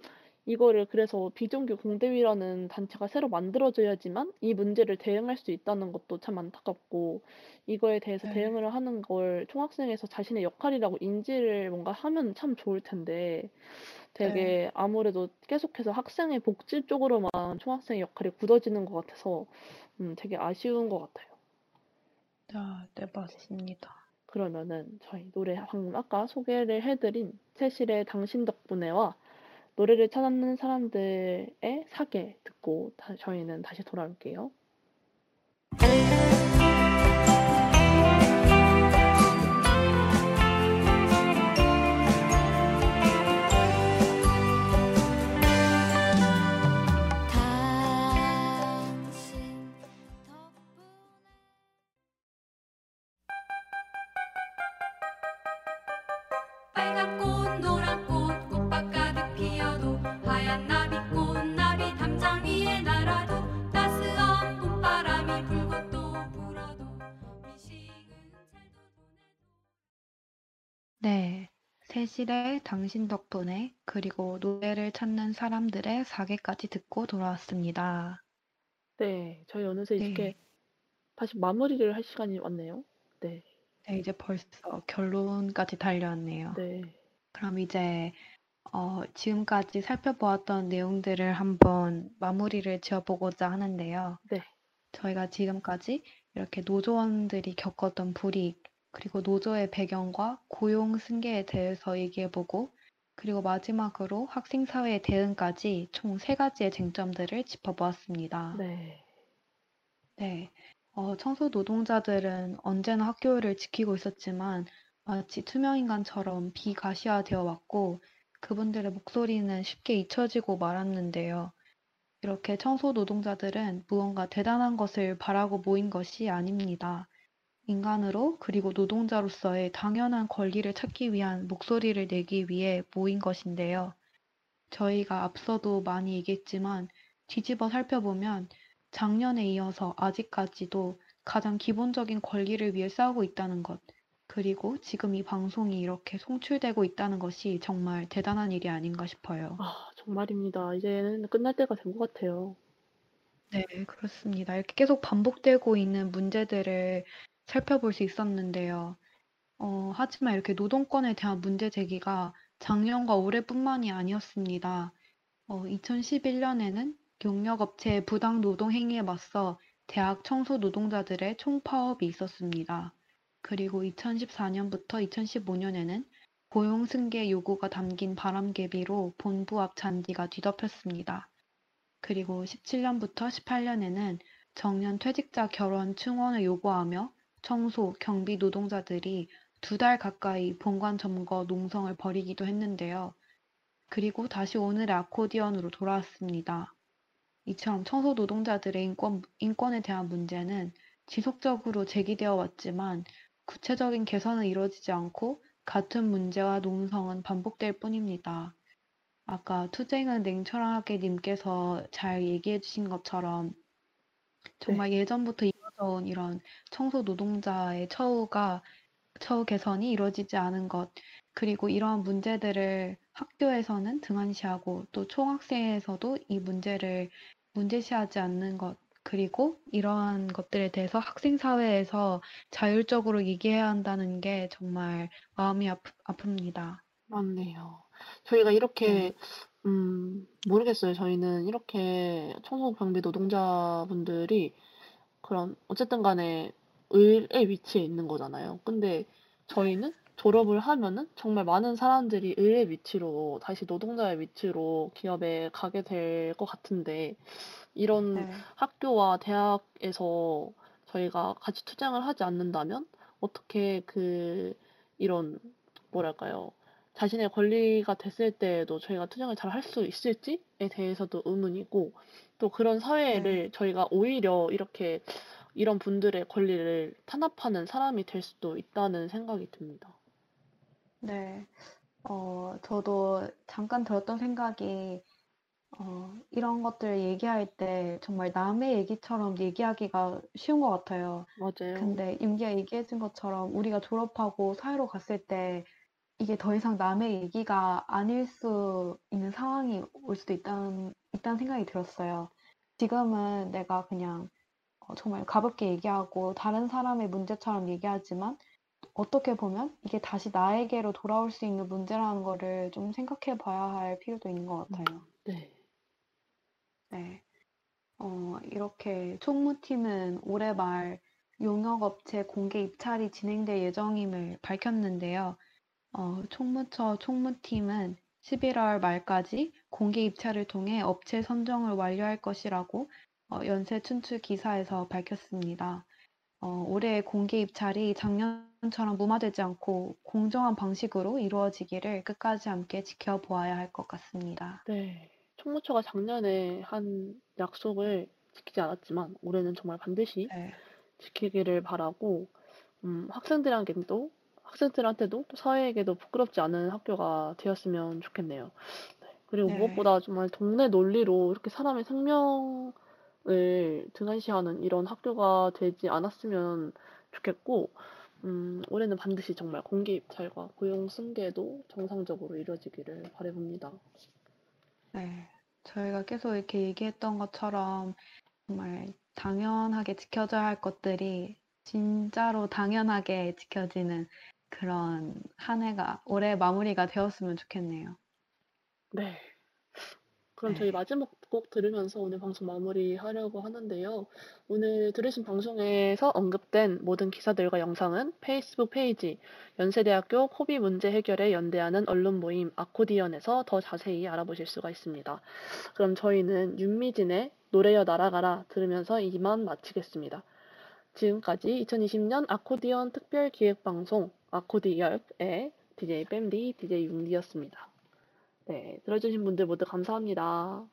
이거를 그래서 비정규 공대위라는 단체가 새로 만들어져야지만 이 문제를 대응할 수 있다는 것도 참 안타깝고 이거에 대해서 네. 대응을 하는 걸 총학생에서 자신의 역할이라고 인지를 뭔가 하면 참 좋을 텐데 되게 네. 아무래도 계속해서 학생의 복지 쪽으로만 총학생의 역할이 굳어지는 것 같아서 음, 되게 아쉬운 것 같아요. 아, 네, 맞습니다. 그러면은 저희 노래 방금 아까 소개를 해드린 채실의 당신 덕분에와 노래를 찾는 사람들의 사계 듣고 다, 저희는 다시 돌아올게요. 네, 세실의 당신 덕분에 그리고 노래를 찾는 사람들의 사계까지 듣고 돌아왔습니다. 네, 저희 어느새 네. 이렇게 다시 마무리를 할 시간이 왔네요. 네. 네, 이제 벌써 결론까지 달려왔네요. 네. 그럼 이제 어, 지금까지 살펴보았던 내용들을 한번 마무리를 지어보고자 하는데요. 네. 저희가 지금까지 이렇게 노조원들이 겪었던 불이익 그리고 노조의 배경과 고용 승계에 대해서 얘기해보고 그리고 마지막으로 학생사회의 대응까지 총 세 가지의 쟁점들을 짚어보았습니다. 네. 네. 어, 청소 노동자들은 언제나 학교를 지키고 있었지만 마치 투명인간처럼 비가시화되어 왔고 그분들의 목소리는 쉽게 잊혀지고 말았는데요. 이렇게 청소 노동자들은 무언가 대단한 것을 바라고 모인 것이 아닙니다. 인간으로 그리고 노동자로서의 당연한 권리를 찾기 위한 목소리를 내기 위해 모인 것인데요. 저희가 앞서도 많이 얘기했지만 뒤집어 살펴보면 작년에 이어서 아직까지도 가장 기본적인 권리를 위해 싸우고 있다는 것, 그리고 지금 이 방송이 이렇게 송출되고 있다는 것이 정말 대단한 일이 아닌가 싶어요. 아, 정말입니다. 이제는 끝날 때가 된 것 같아요. 네, 그렇습니다. 이렇게 계속 반복되고 있는 문제들을 살펴볼 수 있었는데요. 어, 하지만 이렇게 노동권에 대한 문제 제기가 작년과 올해뿐만이 아니었습니다. 어, 이천십일 년에는 용역업체의 부당 노동 행위에 맞서 대학 청소 노동자들의 총파업이 있었습니다. 그리고 이천십사 년부터 이천십오 년에는 고용 승계 요구가 담긴 바람개비로 본부 앞 잔디가 뒤덮였습니다. 그리고 십칠 년부터 십팔 년에는 정년 퇴직자 결혼 충원을 요구하며 청소, 경비 노동자들이 두 달 가까이 본관 점거 농성을 벌이기도 했는데요. 그리고 다시 오늘의 아코디언으로 돌아왔습니다. 이처럼 청소 노동자들의 인권, 인권에 대한 문제는 지속적으로 제기되어 왔지만 구체적인 개선은 이루어지지 않고 같은 문제와 농성은 반복될 뿐입니다. 아까 투쟁은 냉철하게 님께서 잘 얘기해 주신 것처럼 정말 네. 예전부터 이어져온 이런 청소 노동자의 처우가 처우 개선이 이루어지지 않은 것 그리고 이러한 문제들을 학교에서는 등한시하고 또 총학생회에서도 이 문제를 문제시하지 않는 것 그리고 이러한 것들에 대해서 학생사회에서 자율적으로 얘기해야 한다는 게 정말 마음이 아프, 아픕니다. 맞네요. 저희가 이렇게 네. 음, 모르겠어요. 저희는 이렇게 청소 경비 노동자분들이 그런 어쨌든 간에 을의 위치에 있는 거잖아요. 근데 저희는 졸업을 하면은 정말 많은 사람들이 을의 위치로 다시 노동자의 위치로 기업에 가게 될 것 같은데 이런 네. 학교와 대학에서 저희가 같이 투쟁을 하지 않는다면 어떻게 그 이런 뭐랄까요? 자신의 권리가 됐을 때에도 저희가 투쟁을 잘 할 수 있을지에 대해서도 의문이고, 또 그런 사회를 네. 저희가 오히려 이렇게 이런 분들의 권리를 탄압하는 사람이 될 수도 있다는 생각이 듭니다. 네, 어, 저도 잠깐 들었던 생각이 어, 이런 것들을 얘기할 때 정말 남의 얘기처럼 얘기하기가 쉬운 것 같아요. 맞아요. 근데 임기가 얘기해준 것처럼 우리가 졸업하고 사회로 갔을 때 이게 더 이상 남의 얘기가 아닐 수 있는 상황이 올 수도 있다는, 있다는 생각이 들었어요. 지금은 내가 그냥 어, 정말 가볍게 얘기하고 다른 사람의 문제처럼 얘기하지만 어떻게 보면 이게 다시 나에게로 돌아올 수 있는 문제라는 거를 좀 생각해 봐야 할 필요도 있는 것 같아요. 네. 네. 어, 이렇게 총무팀은 올해 말 용역업체 공개 입찰이 진행될 예정임을 밝혔는데요. 어, 총무처 총무팀은 십일월 말까지 공개 입찰을 통해 업체 선정을 완료할 것이라고 어, 연세춘추 기사에서 밝혔습니다. 어, 올해의 공개 입찰이 작년처럼 무마되지 않고 공정한 방식으로 이루어지기를 끝까지 함께 지켜보아야 할 것 같습니다. 네, 총무처가 작년에 한 약속을 지키지 않았지만 올해는 정말 반드시 네. 지키기를 바라고, 음, 학생들한테도 학생들한테도 또 사회에게도 부끄럽지 않은 학교가 되었으면 좋겠네요. 그리고 네. 무엇보다 정말 동네 논리로 이렇게 사람의 생명을 등한시하는 이런 학교가 되지 않았으면 좋겠고, 음, 올해는 반드시 정말 공개 입찰과 고용 승계도 정상적으로 이루어지기를 바라봅니다. 네, 저희가 계속 이렇게 얘기했던 것처럼 정말 당연하게 지켜져야 할 것들이 진짜로 당연하게 지켜지는 그런 한 해가, 올해 마무리가 되었으면 좋겠네요. 네. 그럼 네. 저희 마지막 곡 들으면서 오늘 방송 마무리하려고 하는데요. 오늘 들으신 방송에서 언급된 모든 기사들과 영상은 페이스북 페이지 연세대학교 코비 문제 해결에 연대하는 언론 모임 아코디언에서 더 자세히 알아보실 수가 있습니다. 그럼 저희는 윤미진의 노래여 날아가라 들으면서 이만 마치겠습니다. 지금까지 이천이십 년 아코디언 특별기획방송 아코디열의 디제이 뱀디, 디제이 융디였습니다. 네, 들어주신 분들 모두 감사합니다.